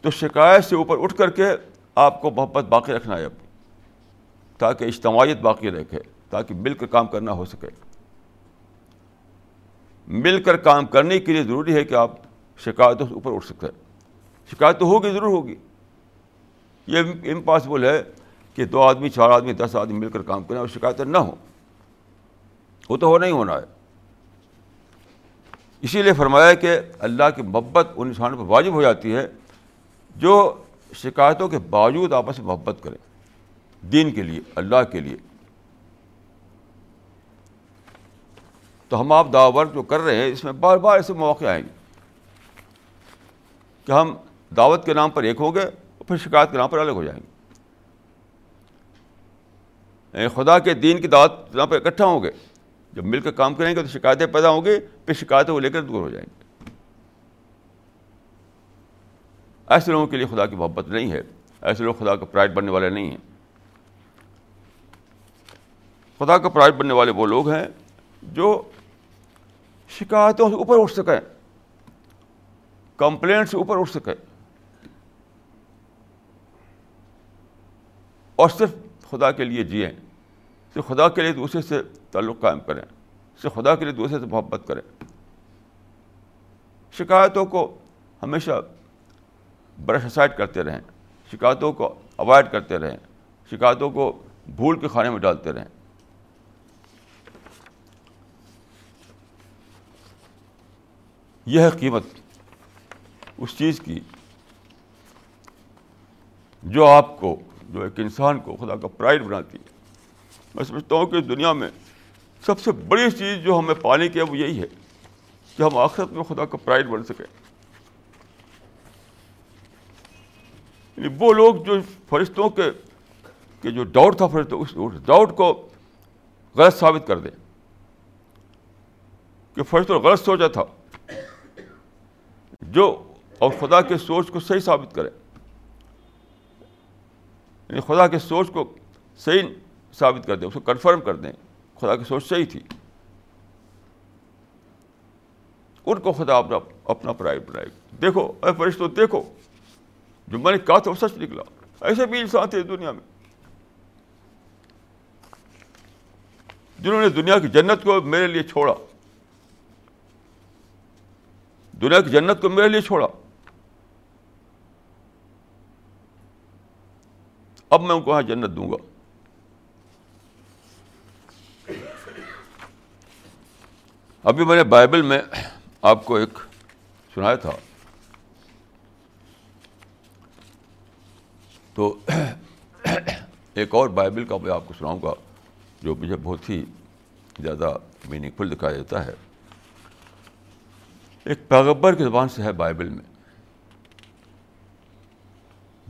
تو شکایت سے اوپر اٹھ کر کے آپ کو محبت باقی رکھنا ہے اب، تاکہ اجتماعیت باقی رکھے، تاکہ مل کر کام کرنا ہو سکے. مل کر کام کرنے کے لیے ضروری ہے کہ آپ شکایتوں سے اوپر اٹھ سکتے ہیں. شکایت تو ہوگی، ضرور ہوگی. یہ امپاسبل ہے کہ دو آدمی، چار آدمی، 10 آدمی مل کر کام کریں اور شکایتیں نہ ہوں. وہ تو ہونا ہی ہونا ہے. اسی لیے فرمایا کہ اللہ کی محبت ان انسانوں پر واجب ہو جاتی ہے جو شکایتوں کے باوجود آپس میں محبت کریں، دین کے لیے، اللہ کے لیے. تو ہم آپ دعوی ورک جو کر رہے ہیں اس میں بار بار ایسے مواقع آئیں گے کہ ہم دعوت کے نام پر ایک ہوں گے اور پھر شکایت کے نام پر الگ ہو جائیں گے. یعنی خدا کے دین کی دعوت کے نام پر اکٹھا ہوں گے، جب مل کر کام کریں گے تو شکایتیں پیدا ہوں گی، پھر شکایتیں وہ لے کر دور ہو جائیں گے. ایسے لوگوں کے لیے خدا کی محبت نہیں ہے. ایسے لوگ خدا کا پرائڈ بننے والے نہیں ہیں. خدا کا پرائڈ بننے والے وہ لوگ ہیں جو شکایتوں سے اوپر اٹھ سکیں، کمپلینٹ سے اوپر اٹھ سکیں، اور صرف خدا کے لیے جئیں، صرف خدا کے لیے دوسرے سے تعلق قائم کریں، صرف خدا کے لیے دوسرے سے محبت کریں. شکایتوں کو ہمیشہ برش اسائڈ کرتے رہیں، شکایتوں کو اوائڈ کرتے رہیں، شکایتوں کو بھول کے کھانے میں ڈالتے رہیں. یہ ہے قیمت اس چیز کی جو آپ کو، جو ایک انسان کو خدا کا پرائڈ بناتی ہے. میں سمجھتا ہوں کہ دنیا میں سب سے بڑی چیز جو ہمیں پانے کی ہے وہ یہی ہے کہ ہم آخرت میں خدا کا پرائڈ بن سکیں. یعنی وہ لوگ جو فرشتوں کے جو ڈاؤٹ تھا، فرشتوں اس ڈاؤٹ کو غلط ثابت کر دیں کہ فرشتوں نے غلط سوچا تھا، جو اور خدا کے سوچ کو صحیح ثابت کرے. یعنی خدا کے سوچ کو صحیح ثابت کر دیں، اس کو کنفرم کر دیں، خدا کی سوچ صحیح تھی. ان کو خدا اپنا پرائڈ بنائے. دیکھو اے فرشتوں، دیکھو جو میں نے کہا تھا وہ سچ نکلا. ایسے بھی انسان تھے دنیا میں جنہوں نے دنیا کی جنت کو میرے لیے چھوڑا، دنیا کی جنت کو میرے لیے چھوڑا. اب میں ان کو یہاں جنت دوں گا. ابھی میں نے بائبل میں آپ کو ایک سنایا تھا، تو ایک اور بائبل کا میں آپ کو سناؤں گا جو مجھے بہت ہی زیادہ میننگ فل دکھایا جاتا ہے. ایک پیغبر کی زبان سے ہے بائبل میں.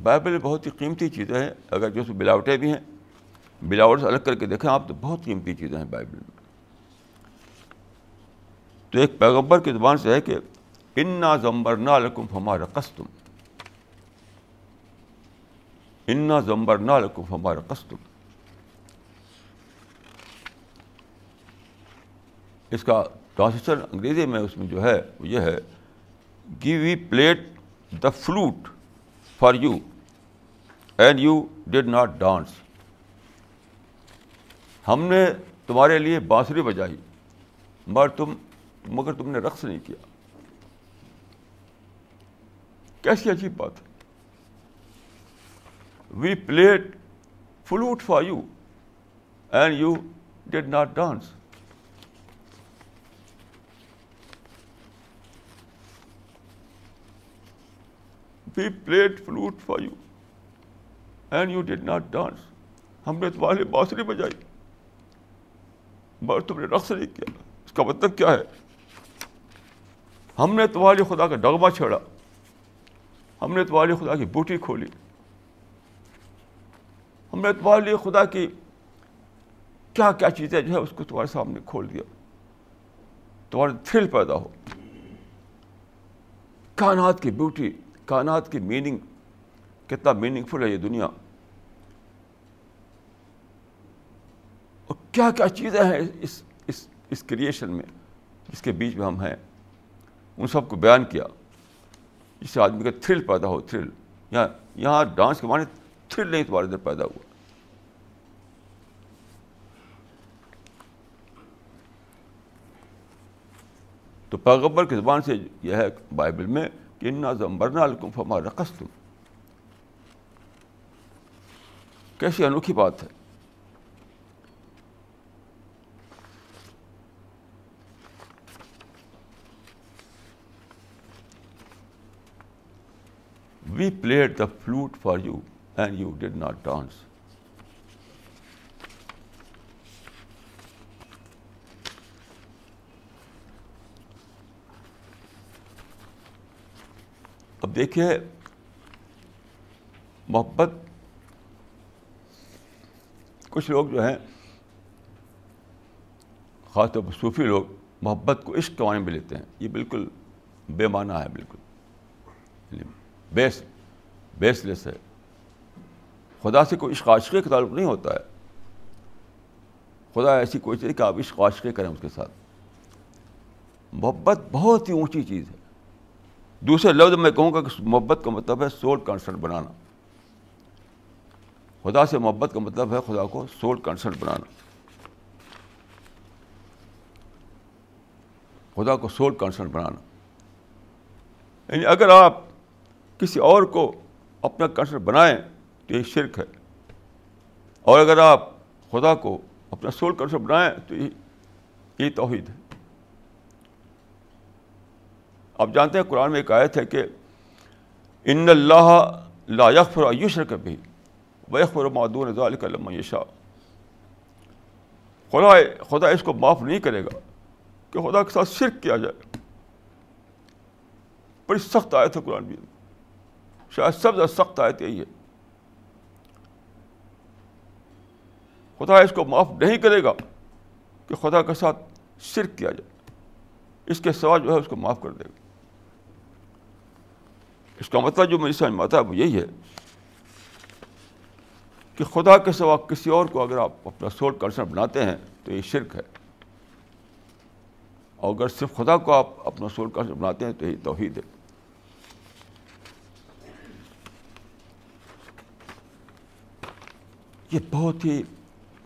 بائبل بہت ہی قیمتی چیزیں ہیں، اگر جو ملاوٹیں بھی ہیں، ملاوٹ سے الگ کر کے دیکھیں آپ تو بہت قیمتی چیزیں ہیں بائبل میں. تو ایک پیغبر کی زبان سے ہے کہ انا زمبرنا لکم فما رقصتم، انا زمبرنا لکم فما رقصتم. اس کا ٹرانسلیشن انگریزی میں اس میں جو ہے وہ یہ ہے، give we played the flute for you and you did not dance, ہم نے تمہارے لیے بانسری بجائی مگر تم نے رقص نہیں کیا. کیسی عجیب بات ہے. We played flute for you and you did not dance. We played flute for you and you did not dance. ہم نے تمہارے لیے بانسری بجائی مگر تم نے رقص نہیں کیا. اس کا مطلب کیا ہے؟ ہم نے تمہارے لیے خدا کا ڈغما چھڑا، ہم نے تمہارے لیے خدا کی بوٹی کھولی، ہم نے تمہارے لیے خدا کی کیا کیا چیزیں جو ہے اس کو تمہارے سامنے کھول دیا. تمہارے تھرل پیدا ہو، کائنات کی بیوٹی، کائنات کی میننگ، کتنا میننگ فل ہے یہ دنیا، اور کیا کیا چیزیں ہیں اس اس اس کریشن میں جس کے بیچ میں ہم ہیں، ان سب کو بیان کیا. اس سے آدمی کا تھرل پیدا ہو. تھرل یہاں ڈانس کے معنی تھرل نہیں تمہارے اندر پیدا ہوا. تو پیغبر کی زبان سے یہ ہے بائبل میں کہ انا زمبرنا لکم فما رقصتم. کیسی انوکھی بات ہے. We played the flute for you and you did not dance. اب دیکھیے، محبت، کچھ لوگ جو ہیں خاص طور پر صوفی لوگ محبت کو عشق کے معنی میں لیتے ہیں. یہ بالکل بے معنی ہے، بالکل بیس لیس ہے. خدا سے کوئی عشق عاشقی کا تعلق نہیں ہوتا ہے. خدا ایسی کوئی چیز کہ آپ عشق عاشقی کریں اس کے ساتھ. محبت بہت ہی اونچی چیز ہے. دوسرے لفظ میں کہوں گا کہ محبت کا مطلب ہے سول کانسرٹ بنانا. خدا سے محبت کا مطلب ہے خدا کو سول کانسرٹ بنانا. خدا کو سول کانسرٹ بنانا یعنی اگر آپ کسی اور کو اپنا کانسرٹ بنائیں تو یہ شرک ہے، اور اگر آپ خدا کو اپنا سول کانسرٹ بنائیں تو یہ توحید ہے. آپ جانتے ہیں قرآن میں ایک آیت ہے کہ ان اللہ لا یغفر ان یشرک بہ ویغفر ما دون ذلک لمن یشاء. خدا اس کو معاف نہیں کرے گا کہ خدا کے ساتھ شرک کیا جائے. بڑی سخت آیت ہے قرآن میں، شاید سب سے سخت آیت یہی ہے. خدا اس کو معاف نہیں کرے گا کہ خدا کے ساتھ شرک کیا جائے. اس کے سوا جو ہے اس کو معاف کر دے گا. اس کا مطلب جو مجھے سمجھ میں آتا ہے وہ یہی ہے کہ خدا کے سوا کسی اور کو اگر آپ اپنا سول کانسرٹ بناتے ہیں تو یہ شرک ہے، اور اگر صرف خدا کو آپ اپنا سول کانسرٹ بناتے ہیں تو یہ توحید ہے. یہ بہت ہی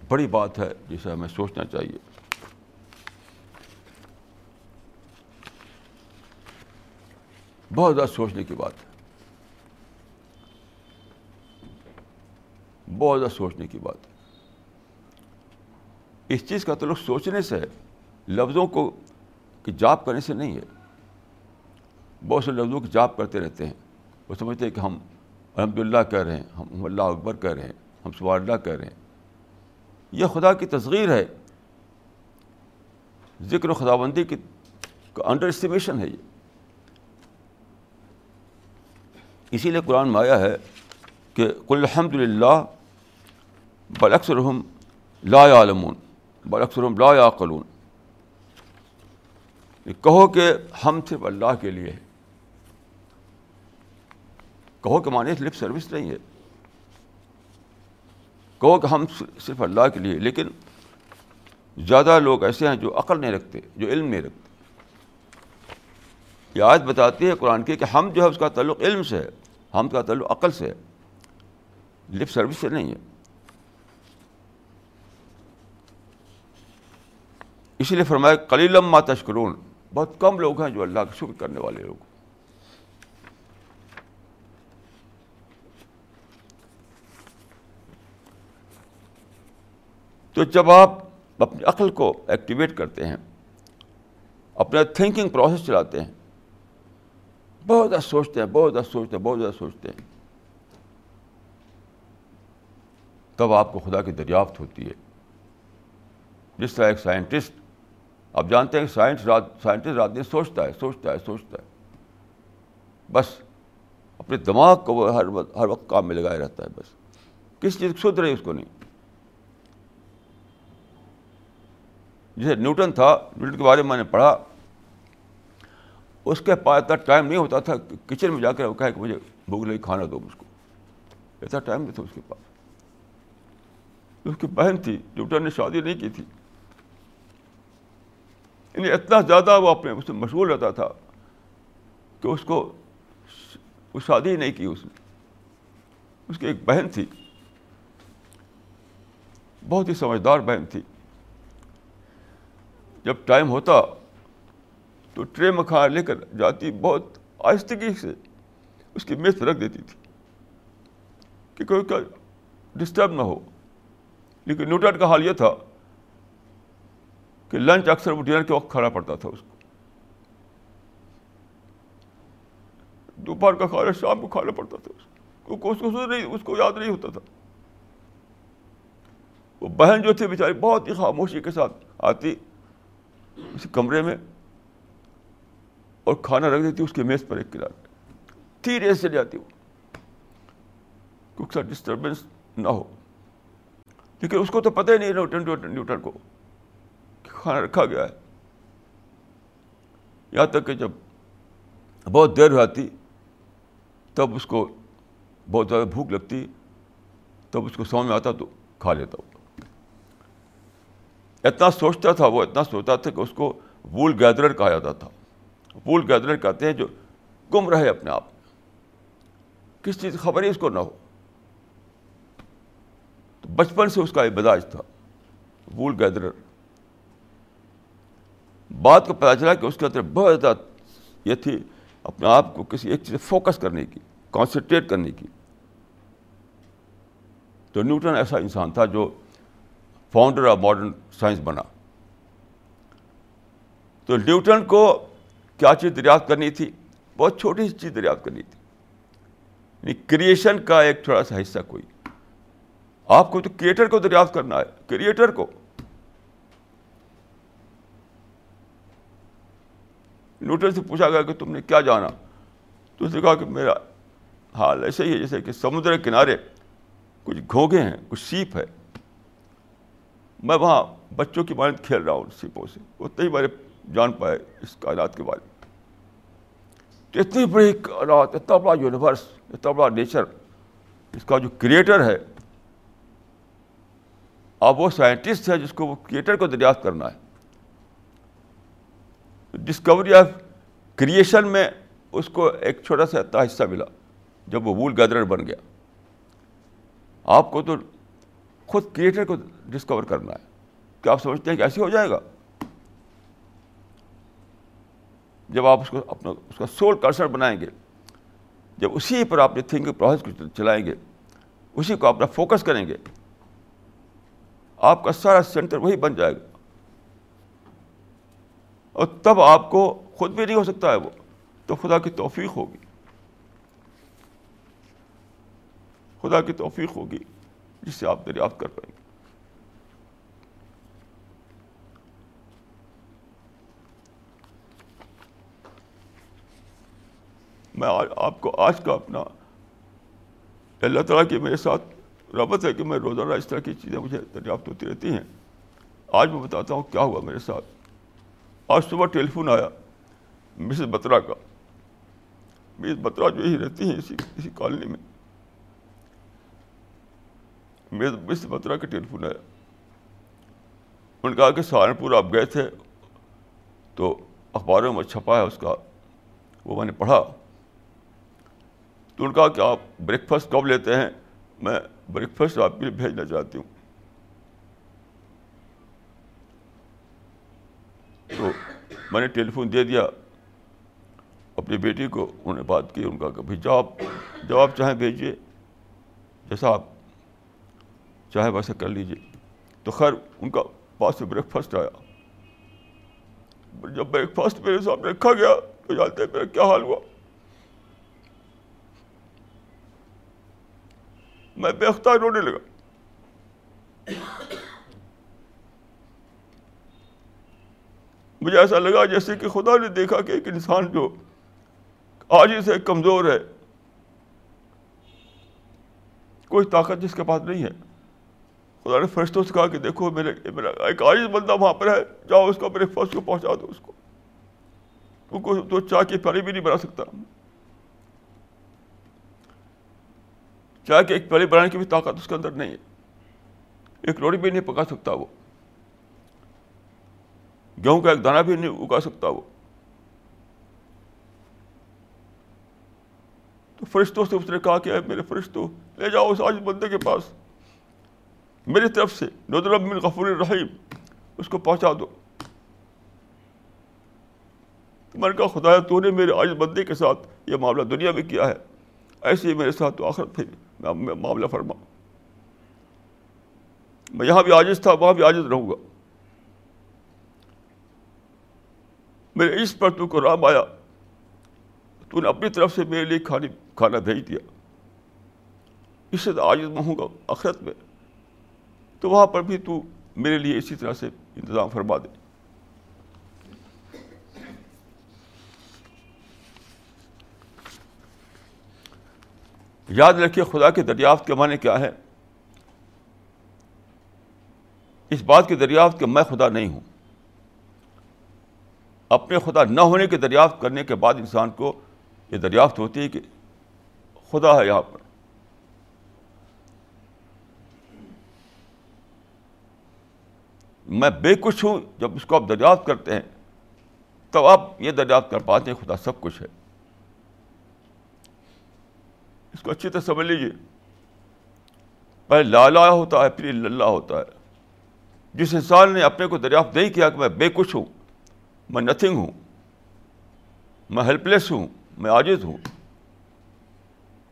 بڑی بات ہے جسے ہمیں سوچنا چاہیے. بہت زیادہ سوچنے کی بات ہے، بہت زیادہ سوچنے کی بات ہے. اس چیز کا تعلق سوچنے سے ہے، لفظوں کو کہ جاپ کرنے سے نہیں ہے. بہت سے لفظوں کو جاپ کرتے رہتے ہیں، وہ سمجھتے ہیں کہ ہم الحمدللہ کہہ رہے ہیں، ہم اللہ اکبر کہہ رہے ہیں، ہم سبحان اللہ کہہ رہے ہیں. یہ خدا کی تصغیر ہے. ذکر خداوندی کی انڈر اسٹیمیشن ہے یہ. اسی لیے قرآن میں آیا ہے کہ قل الحمد للہ بالاکثرہم لا یعلمون بالاکثرہم لا یعقلون. کہو کہ ہم صرف اللہ کے لیے ہے. کہو کہ معنی لپ سروس نہیں ہے. کہو کہ ہم صرف اللہ کے لیے، لیکن زیادہ لوگ ایسے ہیں جو عقل نہیں رکھتے، جو علم نہیں رکھتے. یہ آیت بتاتی ہے قرآن کی کہ ہم جو ہے اس کا تعلق علم سے ہے، ہم کا تعلق عقل سے ہے، لپ سروس سے نہیں ہے. اسی لیے فرمایا قلیلا ما تشکرون، بہت کم لوگ ہیں جو اللہ کا شکر کرنے والے لوگ. تو جب آپ اپنی عقل کو ایکٹیویٹ کرتے ہیں، اپنا تھنکنگ پروسیس چلاتے ہیں، بہت زیادہ سوچتے ہیں، تب آپ کو خدا کی دریافت ہوتی ہے. جس طرح ایک سائنٹسٹ، آپ جانتے ہیں کہ سائنٹسٹ رات دن سوچتا ہے، بس اپنے دماغ کو وہ ہر وقت کام میں لگائے رہتا ہے، بس کس چیز کی سدھ رہی اس کو نہیں. جیسے نیوٹن تھا، نیوٹن کے بارے میں نے پڑھا، اس کے پاس اتنا ٹائم نہیں ہوتا تھا کچن میں جا کر وہ کہا کہ مجھے بھوک لگی کھانا دو مجھ کو، اتنا ٹائم نہیں تھا اس کے پاس. اس کی بہن تھی، نیوٹن نے شادی نہیں کی تھی، یعنی اتنا زیادہ وہ اپنے اس میں مشغول رہتا تھا کہ اس کو وہ شادی نہیں کی. اس نے، اس کی ایک بہن تھی، بہت ہی سمجھدار بہن تھی. جب ٹائم ہوتا تو ٹرے میں کھانا لے کر جاتی، بہت آہستگی سے اس کی میز رکھ دیتی تھی کہ کوئی کا ڈسٹرب نہ ہو. لیکن نیوٹن کا حال یہ تھا کہ لنچ اکثر وہ ڈنر کے وقت کھانا پڑتا تھا اس کو. دوپہر کا کھانا شام کو کھانا پڑتا تھا اس کو. اس کو یاد نہیں ہوتا تھا. وہ بہن جو تھی بیچاری بہت ہی خاموشی کے ساتھ آتی اس کمرے میں اور کھانا رکھ دیتی اس کے میز پر ایک کنارے، دھیرے سے جاتی وہ کہ ڈسٹربینس نہ ہو. لیکن اس کو تو پتہ ہی نہیں نیوٹن کو کہ کھانا رکھا گیا ہے. یہاں تک کہ جب بہت دیر ہو جاتی تب اس کو بہت زیادہ بھوک لگتی، تب اس کو سمجھ میں آتا تو کھا لیتا. اتنا سوچتا تھا وہ، اتنا سوچتا تھا کہ اس کو وول گیدرر کہا جاتا تھا. وول گیدرر کہتے ہیں جو گم رہے اپنے آپ میں، کس چیز کی خبر ہی اس کو نہ ہو. تو بچپن سے اس کا یہ مزاج تھا، وول گیدرر. بات کو پتہ چلا کہ اس کے اندر بہت زیادہ یہ تھی اپنے آپ کو کسی ایک چیز فوکس کرنے کی، کانسنٹریٹ کرنے کی. تو نیوٹن ایسا انسان تھا جو فاؤنڈر آف ماڈرن سائنس بنا. تو نیوٹن کو کیا چیز دریافت کرنی تھی؟ بہت چھوٹی سی چیز دریافت کرنی تھی، یعنی کریشن کا ایک تھوڑا سا حصہ. کوئی آپ کو تو کریٹر کو دریافت کرنا ہے، کریٹر کو. نیوٹن سے پوچھا گیا کہ تم نے کیا جانا؟ تو اس نے کہا کہ میرا حال ایسے ہی ہے جیسے کہ سمندر کے کنارے کچھ گھونگھے ہیں، کچھ سیپ ہے، میں وہاں بچوں کی مانند کھیل رہا ہوں سیپوں سے. اتنے ہی بارے جان پائے اس کائنات کے بارے میں. تو اتنی بڑی کائنات، اتنا بڑا یونیورس، اتنا بڑا نیچر، اس کا جو کریٹر ہے، اب وہ سائنٹسٹ ہے جس کو وہ کریٹر کو دریافت کرنا ہے. ڈسکوری آف کریشن میں اس کو ایک چھوٹا سا اتنا حصہ ملا جب وہ وول گیدرر بن گیا. آپ کو تو خود کریٹر کو ڈسکور کرنا ہے. کیا آپ سمجھتے ہیں کہ ایسے ہو جائے گا؟ جب آپ اس کو اپنا اس کا سول کرسر بنائیں گے، جب اسی پر آپ نے تھنکنگ پروسیس کو چلائیں گے، اسی کو اپنا فوکس کریں گے، آپ کا سارا سینٹر وہی بن جائے گا. اور تب آپ کو خود بھی نہیں ہو سکتا ہے وہ، تو خدا کی توفیق ہوگی، جس سے آپ دریافت کر پائیں گے. میں آپ کو آج کا اپنا اللہ تعالیٰ کی میرے ساتھ رابطہ ہے کہ میں روزانہ اس طرح کی چیزیں مجھے دریافت ہوتی رہتی ہیں. آج میں بتاتا ہوں کیا ہوا میرے ساتھ. آج صبح ٹیلی فون آیا مسز بترا کا. مسز بترا جو ہی رہتی ہیں اسی کالونی میں. مسز بترا کا ٹیلی فون آیا. انہوں نے کہا کہ سہارنپور آپ گئے تھے تو اخباروں میں چھپا ہے اس کا, وہ میں نے پڑھا. تو ان کا کہ آپ بریک فاسٹ کب لیتے ہیں, میں بریک فاسٹ آپ کے لیے بھیجنا چاہتی ہوں. تو میں نے ٹیلی فون دے دیا اپنی بیٹی کو, انہوں نے بات کی. ان کا کہ بھائی جب آپ چاہیں بھیجیے, جیسا آپ چاہیں ویسا کر لیجیے. تو خیر ان کا پاس سے بریک فاسٹ آیا. جب بریک فاسٹ میرے سامنے رکھا گیا تو جانتے ہیں میرا کیا حال ہوا. میں بے اختیار رونے لگا. مجھے ایسا لگا جیسے کہ خدا نے دیکھا کہ ایک انسان جو عاجز ہے, کمزور ہے, کوئی طاقت جس کے پاس نہیں ہے, خدا نے فرشتوں سے کہا کہ دیکھو میرا ایک عاجز بندہ وہاں پر ہے, جاؤ اس کو میرے فرشت کو پہنچا دو. اس کو تو چائے کی پیالی بھی نہیں بنا سکتا, چائے کی ایک پیالی بنانے کی بھی طاقت اس کے اندر نہیں ہے, ایک روٹی بھی نہیں پکا سکتا وہ, گیہوں کا ایک دانہ بھی نہیں اگا سکتا وہ. تو فرشتوں سے اس نے کہا کہ اے میرے فرشتوں لے جاؤ اس عاجز بندے کے پاس, میری طرف سے نذرب من غفور الرحیم اس کو پہنچا دو. میں نے کہا خدایا تو نے میرے عاجز بندے کے ساتھ یہ معاملہ دنیا میں کیا ہے, ایسے ہی میرے ساتھ تو آخرت میں معاملہ فرما. میں یہاں بھی عاجز تھا, وہاں بھی عاجز رہوں گا. میرے اس پر تو کو رحم آیا, تو نے اپنی طرف سے میرے لیے کھانا بھیج دیا. اس سے عاجز میں ہوں گا آخرت میں, تو وہاں پر بھی تو میرے لیے اسی طرح سے انتظام فرما دے. یاد رکھیے خدا کے دریافت کے معنی کیا ہے, اس بات کی دریافت کہ میں خدا نہیں ہوں. اپنے خدا نہ ہونے کے دریافت کرنے کے بعد انسان کو یہ دریافت ہوتی ہے کہ خدا ہے یہاں پر. میں بے کچھ ہوں, جب اس کو آپ دریافت کرتے ہیں تب آپ یہ دریافت کر پاتے ہیں خدا سب کچھ ہے. اس کو اچھی طرح سمجھ لیجیے. پہلے لا الہ ہوتا ہے, پھر الا اللہ ہوتا ہے. جس انسان نے اپنے کو دریافت نہیں کیا کہ میں بے کچھ ہوں, میں نتھنگ ہوں, میں ہیلپ لیس ہوں, میں عاجز ہوں,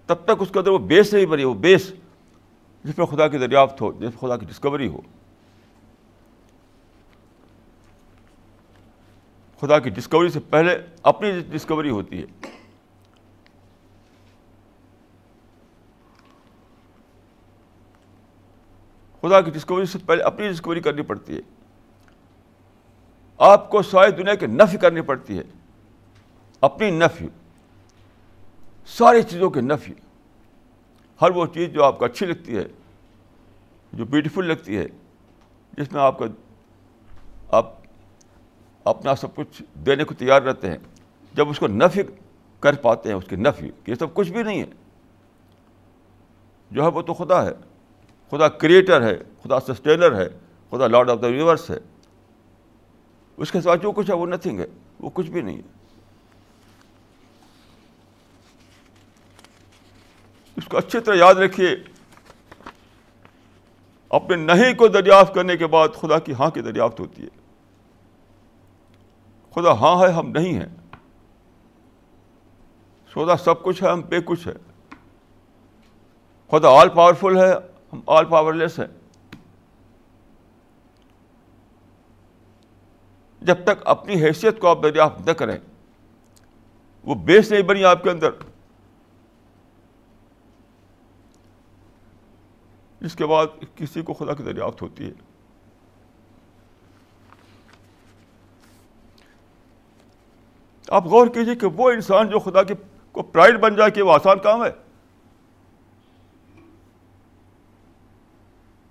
تب تک اس کے اندر وہ بیس نہیں بنی, وہ بیس جس میں خدا کی دریافت ہو, جس میں خدا کی ڈسکوری ہو. خدا کی ڈسکوری سے پہلے اپنی ڈسکوری ہوتی ہے. خدا کی ڈسکوری سے پہلے اپنی ڈسکوری کرنی پڑتی ہے. آپ کو ساری دنیا کی نفی کرنی پڑتی ہے, اپنی نفی, ساری چیزوں کی نفی. ہر وہ چیز جو آپ کو اچھی لگتی ہے, جو بیوٹیفل لگتی ہے, جس میں آپ کا آپ اپنا سب کچھ دینے کو تیار رہتے ہیں, جب اس کو نفی کر پاتے ہیں, اس کی نفی کہ یہ سب کچھ بھی نہیں ہے جو ہے, وہ تو خدا ہے. خدا کریٹر ہے, خدا سسٹینر ہے, خدا لارڈ آف دا یونیورس ہے. اس کے ساتھ جو کچھ ہے وہ نتھنگ ہے, وہ کچھ بھی نہیں ہے. اس کو اچھی طرح یاد رکھیے. اپنے نہیں کو دریافت کرنے کے بعد خدا کی ہاں کی دریافت ہوتی ہے. خدا ہاں ہے, ہم نہیں ہیں. خدا سب کچھ ہے, ہم بے کچھ ہے. خدا آل پاورفل ہے, ہم آل پاور لیس ہیں. جب تک اپنی حیثیت کو آپ دریافت نہ کریں, وہ بیس نہیں بنی آپ کے اندر, اس کے بعد کسی کو خدا کی دریافت ہوتی ہے. آپ غور کیجئے کہ وہ انسان جو خدا کے کو پرائڈ بن جائے کہ وہ آسان کام ہے.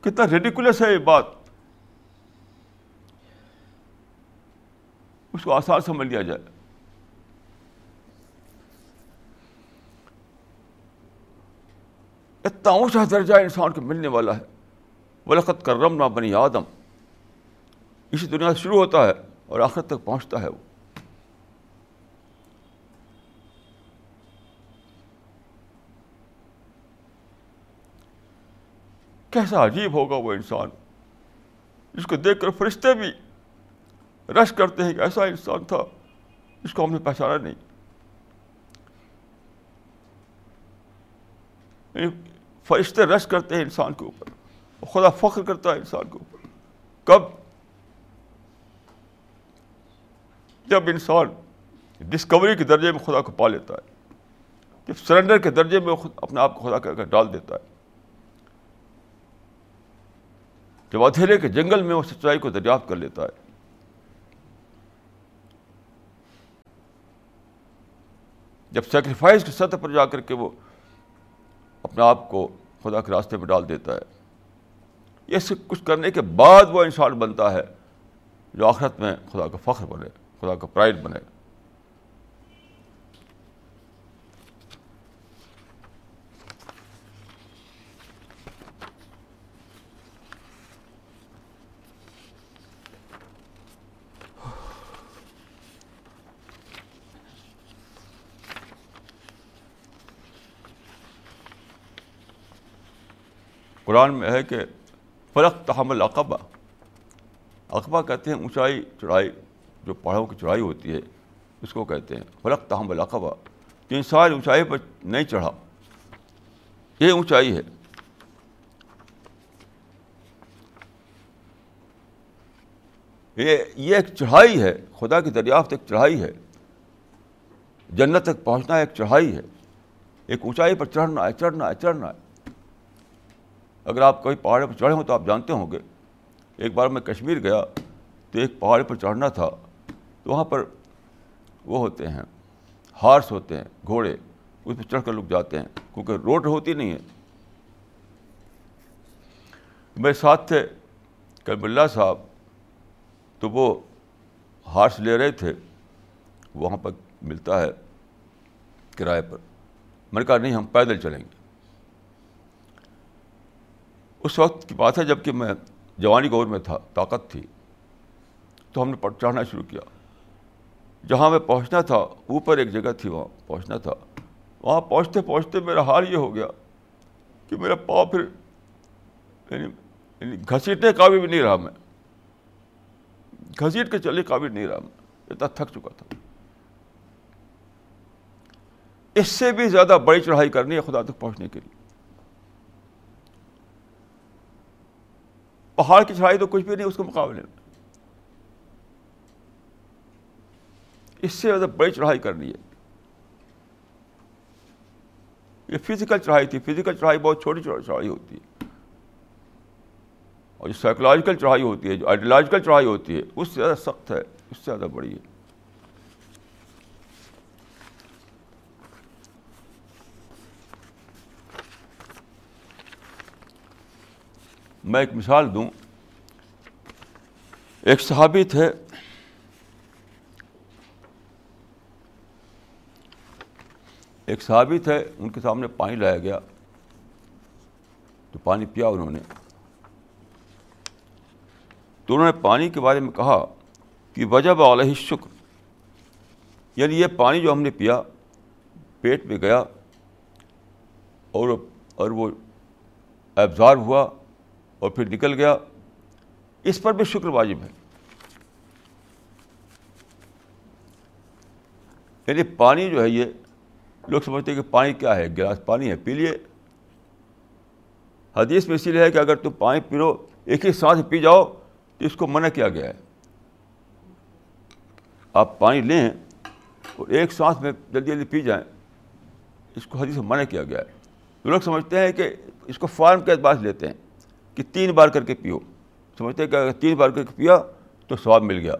کتنا ریڈیکولس ہے یہ بات. اس کو آسان سمجھ لیا جائے. اتنا اونچا درجہ انسان کو ملنے والا ہے. وَلَقَدْ كَرَّمْنَا بَنِي آدَم, اسی دنیا سے شروع ہوتا ہے اور آخرت تک پہنچتا ہے. وہ کیسا عجیب ہوگا وہ انسان جس کو دیکھ کر فرشتے بھی رش کرتے ہیں کہ ایسا انسان تھا جس کو ہم نے پہچانا نہیں. فرشتے رش کرتے ہیں انسان کے اوپر, خدا فخر کرتا ہے انسان کے اوپر. کب؟ جب انسان ڈسکوری کے درجے میں خدا کو پا لیتا ہے, جب سرنڈر کے درجے میں اپنے آپ کو خدا کے ڈال دیتا ہے, جب اندھیرے کے جنگل میں وہ سچائی کو دریافت کر لیتا ہے. جب سیکریفائس کی سطح پر جا کر کے وہ اپنے آپ کو خدا کے راستے میں ڈال دیتا ہے. یہ سب کچھ کرنے کے بعد وہ انسان بنتا ہے جو آخرت میں خدا کا فخر بنے, خدا کا پرائڈ بنے. قرآن میں ہے کہ فلقتحم العقبہ, عقبہ کہتے ہیں اونچائی چڑھائی, جو پہاڑوں کی چڑھائی ہوتی ہے اس کو کہتے ہیں فلقتحم العقبہ. جو انسان اونچائی پر نہیں چڑھا, یہ اونچائی ہے. یہ ایک چڑھائی ہے, خدا کی دریافت ایک چڑھائی ہے, جنت تک پہنچنا ایک چڑھائی ہے, ایک اونچائی پر چڑھنا ہے, چڑھنا ہے, چڑھنا ہے. اگر آپ کبھی پہاڑ پر چڑھے ہوں تو آپ جانتے ہوں گے, ایک بار میں کشمیر گیا تو ایک پہاڑ پر چڑھنا تھا, تو وہاں پر وہ ہوتے ہیں ہارس ہوتے ہیں گھوڑے, اس پہ چڑھ کر لوگ جاتے ہیں کیونکہ روڈ ہوتی نہیں ہے. میرے ساتھ تھے کریم اللہ صاحب, تو وہ ہارس لے رہے تھے, وہاں پر ملتا ہے کرائے پر. میں نے کہا نہیں ہم پیدل چلیں گے. اس وقت کی بات ہے جب کہ میں جوانی دور میں تھا, طاقت تھی, تو ہم نے چڑھنا شروع کیا. جہاں میں پہنچنا تھا اوپر ایک جگہ تھی, وہاں پہنچنا تھا. وہاں پہنچتے پہنچتے میرا حال یہ ہو گیا کہ میرا پاؤں پھر یعنی گھسیٹنے قابل بھی نہیں رہا. میں گھسیٹ کے چلنے قابل نہیں رہا, میں اتنا تھک چکا تھا. اس سے بھی زیادہ بڑی چڑھائی کرنی ہے خدا تک پہنچنے کے لیے. پہاڑ کی چڑھائی تو کچھ بھی نہیں اس کے مقابلے میں. اس سے زیادہ بڑی چڑھائی کرنی ہے. یہ فزیکل چڑھائی تھی. فزیکل چڑھائی بہت چھوٹی چڑھائی ہوتی ہے, اور جو سائیکولوجیکل چڑھائی ہوتی ہے, جو آئیڈیولوجیکل چڑھائی ہوتی ہے, اس سے زیادہ سخت ہے, اس سے زیادہ بڑی ہے. میں ایک مثال دوں. ایک صحابی تھے, ان کے سامنے پانی لایا گیا, تو پانی پیا انہوں نے. تو انہوں نے پانی کے بارے میں کہا کہ وجب علیہ الشکر, یعنی یہ پانی جو ہم نے پیا پیٹ میں گیا اور وہ ایبزارب ہوا اور پھر نکل گیا, اس پر بھی شکر واجب ہے. یعنی پانی جو ہے, یہ لوگ سمجھتے ہیں کہ پانی کیا ہے, گلاس پانی ہے پی لیے. حدیث میں اسی لیے ہے کہ اگر تم پانی پی لو ایک ہی سانس پی جاؤ تو اس کو منع کیا گیا ہے. آپ پانی لیں اور ایک سانس میں جلدی جلدی پی جائیں, اس کو حدیث میں منع کیا گیا ہے. تو لوگ سمجھتے ہیں کہ اس کو فارم کے اعتبار سے لیتے ہیں کہ 3 بار کر کے پیو, سمجھتے ہیں کہ اگر 3 بار کر کے پیا تو ثواب مل گیا,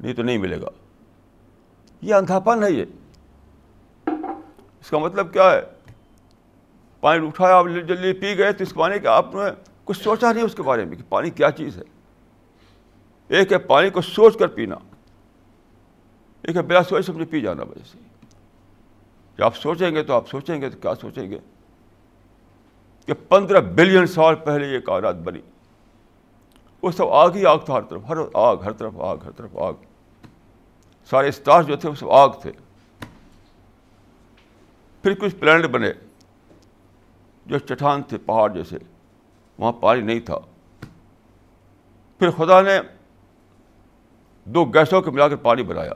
نہیں تو نہیں ملے گا. یہ اندھاپن ہے. یہ اس کا مطلب کیا ہے؟ پانی اٹھایا آپ جلدی پی گئے تو اس پانی کا آپ نے کچھ سوچا نہیں اس کے بارے میں کہ پانی کیا چیز ہے. ایک ہے پانی کو سوچ کر پینا، ایک ہے بلا سوچ سمجھے پی جانا. وجہ سے کہ آپ سوچیں گے تو کیا سوچیں گے کہ 15 بلین سال پہلے یہ کائنات بنی، وہ سب آگ ہی آگ تھا، ہر طرف آگ. سارے اسٹار جو تھے وہ سب آگ تھے. پھر کچھ پلانٹ بنے جو چٹان تھے، پہاڑ جیسے، وہاں پانی نہیں تھا. پھر خدا نے 2 گیسوں کو ملا کر پانی بنایا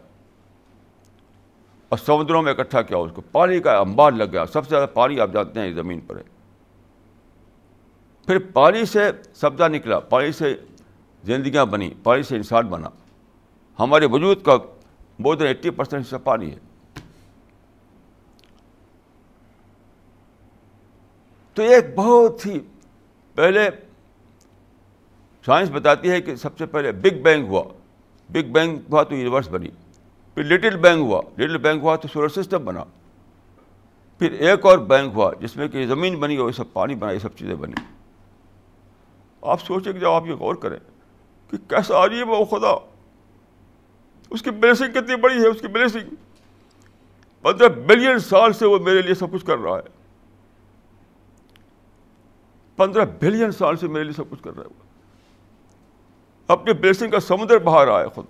اور سمندروں میں اکٹھا کیا اس کو، پانی کا انبار لگ گیا. سب سے زیادہ پانی آپ جانتے ہیں زمین پر ہے. پھر پانی سے سبزہ نکلا، پانی سے زندگیاں بنی، پانی سے انسان بنا. ہمارے وجود کا مور دین 80% حصہ پانی ہے. تو ایک بہت ہی پہلے سائنس بتاتی ہے کہ سب سے پہلے بگ بینگ ہوا. بگ بینگ ہوا تو یونیورس بنی، پھر لٹل بینگ ہوا، تو سولر سسٹم بنا، پھر ایک اور بینگ ہوا جس میں کہ زمین بنی اور یہ سب پانی بنا، یہ سب چیزیں بنی. آپ سوچیں کہ جب آپ یہ غور کریں کہ کیسا عجیب ہے وہ خدا، اس کی بلیسنگ کتنی بڑی ہے، اس کی بلیسنگ 15 بلین سال سے وہ میرے لیے سب کچھ کر رہا ہے. 15 بلین سال سے میرے لیے سب کچھ کر رہا ہے. اپنے بلیسنگ کا سمندر بہا رہا ہے خود.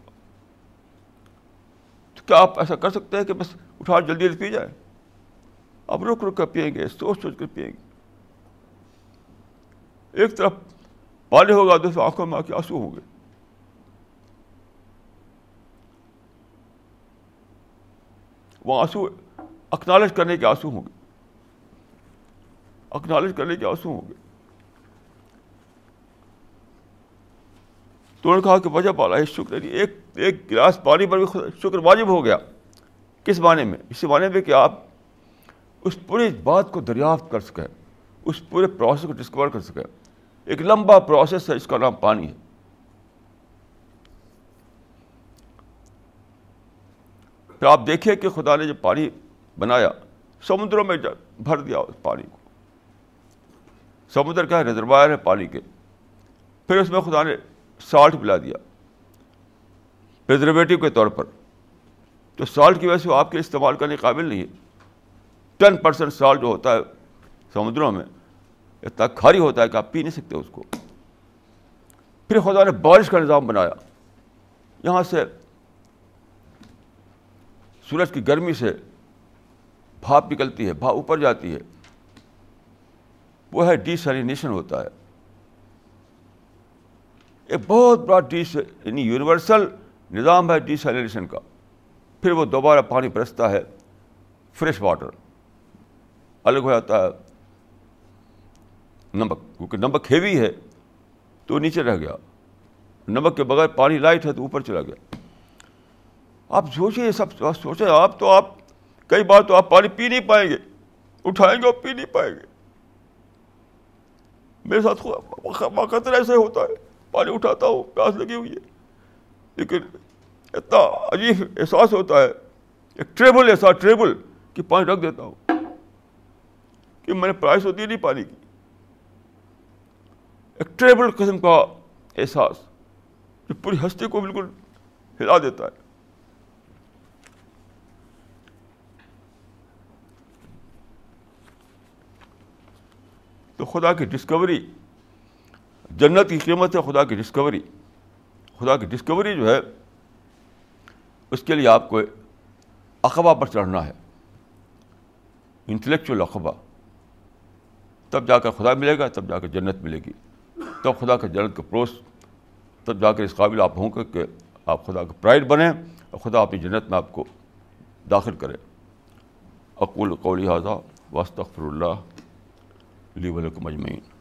تو کیا آپ ایسا کر سکتے ہیں کہ بس اٹھا جلدی پی جائے؟ آپ رک رک کر پیئیں گے، سوچ سوچ کر پیئیں گے. ایک طرف پانی ہوگا، دوسرے آنکھوں میں آ کے آنسو ہوں گے. وہ آنسو اکنالج کرنے کے آنسو ہوں گے، تو انہوں نے کہا کہ وجہ بالا ہے شکر. ایک گلاس پانی پر بھی شکر واجب ہو گیا. کس معنی میں؟ اس معنی میں کہ آپ اس پوری بات کو دریافت کر سکیں، اس پورے پروسیس کو ڈسکور کر سکیں. ایک لمبا پروسیس ہے، اس کا نام پانی ہے. پھر آپ دیکھیں کہ خدا نے جو پانی بنایا سمندروں میں بھر دیا اس پانی کو. سمندر کا ریزروائر ہے پانی کے. پھر اس میں خدا نے سالٹ ملا دیا پریزرویٹو کے طور پر. تو سالٹ کی وجہ سے آپ کے استعمال کرنے قابل نہیں ہے. 10% سالٹ جو ہوتا ہے سمندروں میں اتنا کھاری ہوتا ہے کہ آپ پی نہیں سکتے اس کو. پھر خدا نے بارش کا نظام بنایا. یہاں سے سورج کی گرمی سے بھاپ نکلتی ہے، بھاپ اوپر جاتی ہے، وہ ہے ڈی سیلینیشن ہوتا ہے. ایک بہت بڑا یعنی یونیورسل نظام ہے ڈی سیلینیشن کا. پھر وہ دوبارہ پانی برستا ہے، فریش واٹر الگ ہو جاتا ہے نمک، کیونکہ نمک ہیوی ہے تو نیچے رہ گیا. نمک کے بغیر پانی لائٹ ہے تو اوپر چلا گیا. آپ سوچیں، سب سوچیں آپ. تو آپ کئی بار تو آپ پانی پی نہیں پائیں گے، اٹھائیں گے اور پی نہیں پائیں گے. میرے ساتھ خطرہ ایسے ہوتا ہے، پانی اٹھاتا ہوں، پیاس لگی ہوئی ہے، لیکن اتنا عجیب احساس ہوتا ہے، ایک ٹریبل احساس، ٹریبل کہ پانی رکھ دیتا ہوں کہ میں نے پرائس تو دی نہیں پانی کی. ایک ٹریبل قسم کا احساس جو پوری ہستی کو بالکل ہلا دیتا ہے. تو خدا کی ڈسکوری، جنت کی قیمت ہے خدا کی ڈسکوری. جو ہے اس کے لیے آپ کو عقبہ پر چڑھنا ہے، انٹلیکچوئل عقبہ. تب جا کر خدا ملے گا، تب جا کر جنت ملے گی، تب خدا کا جنت کا پروس، تب جا کر اس قابل آپ ہوں گے کہ آپ خدا کا پرائڈ بنیں اور خدا اپنی جنت میں آپ کو داخل کرے. اقول قولی ھذا واستغفر اللہ لی ولکم اجمعین.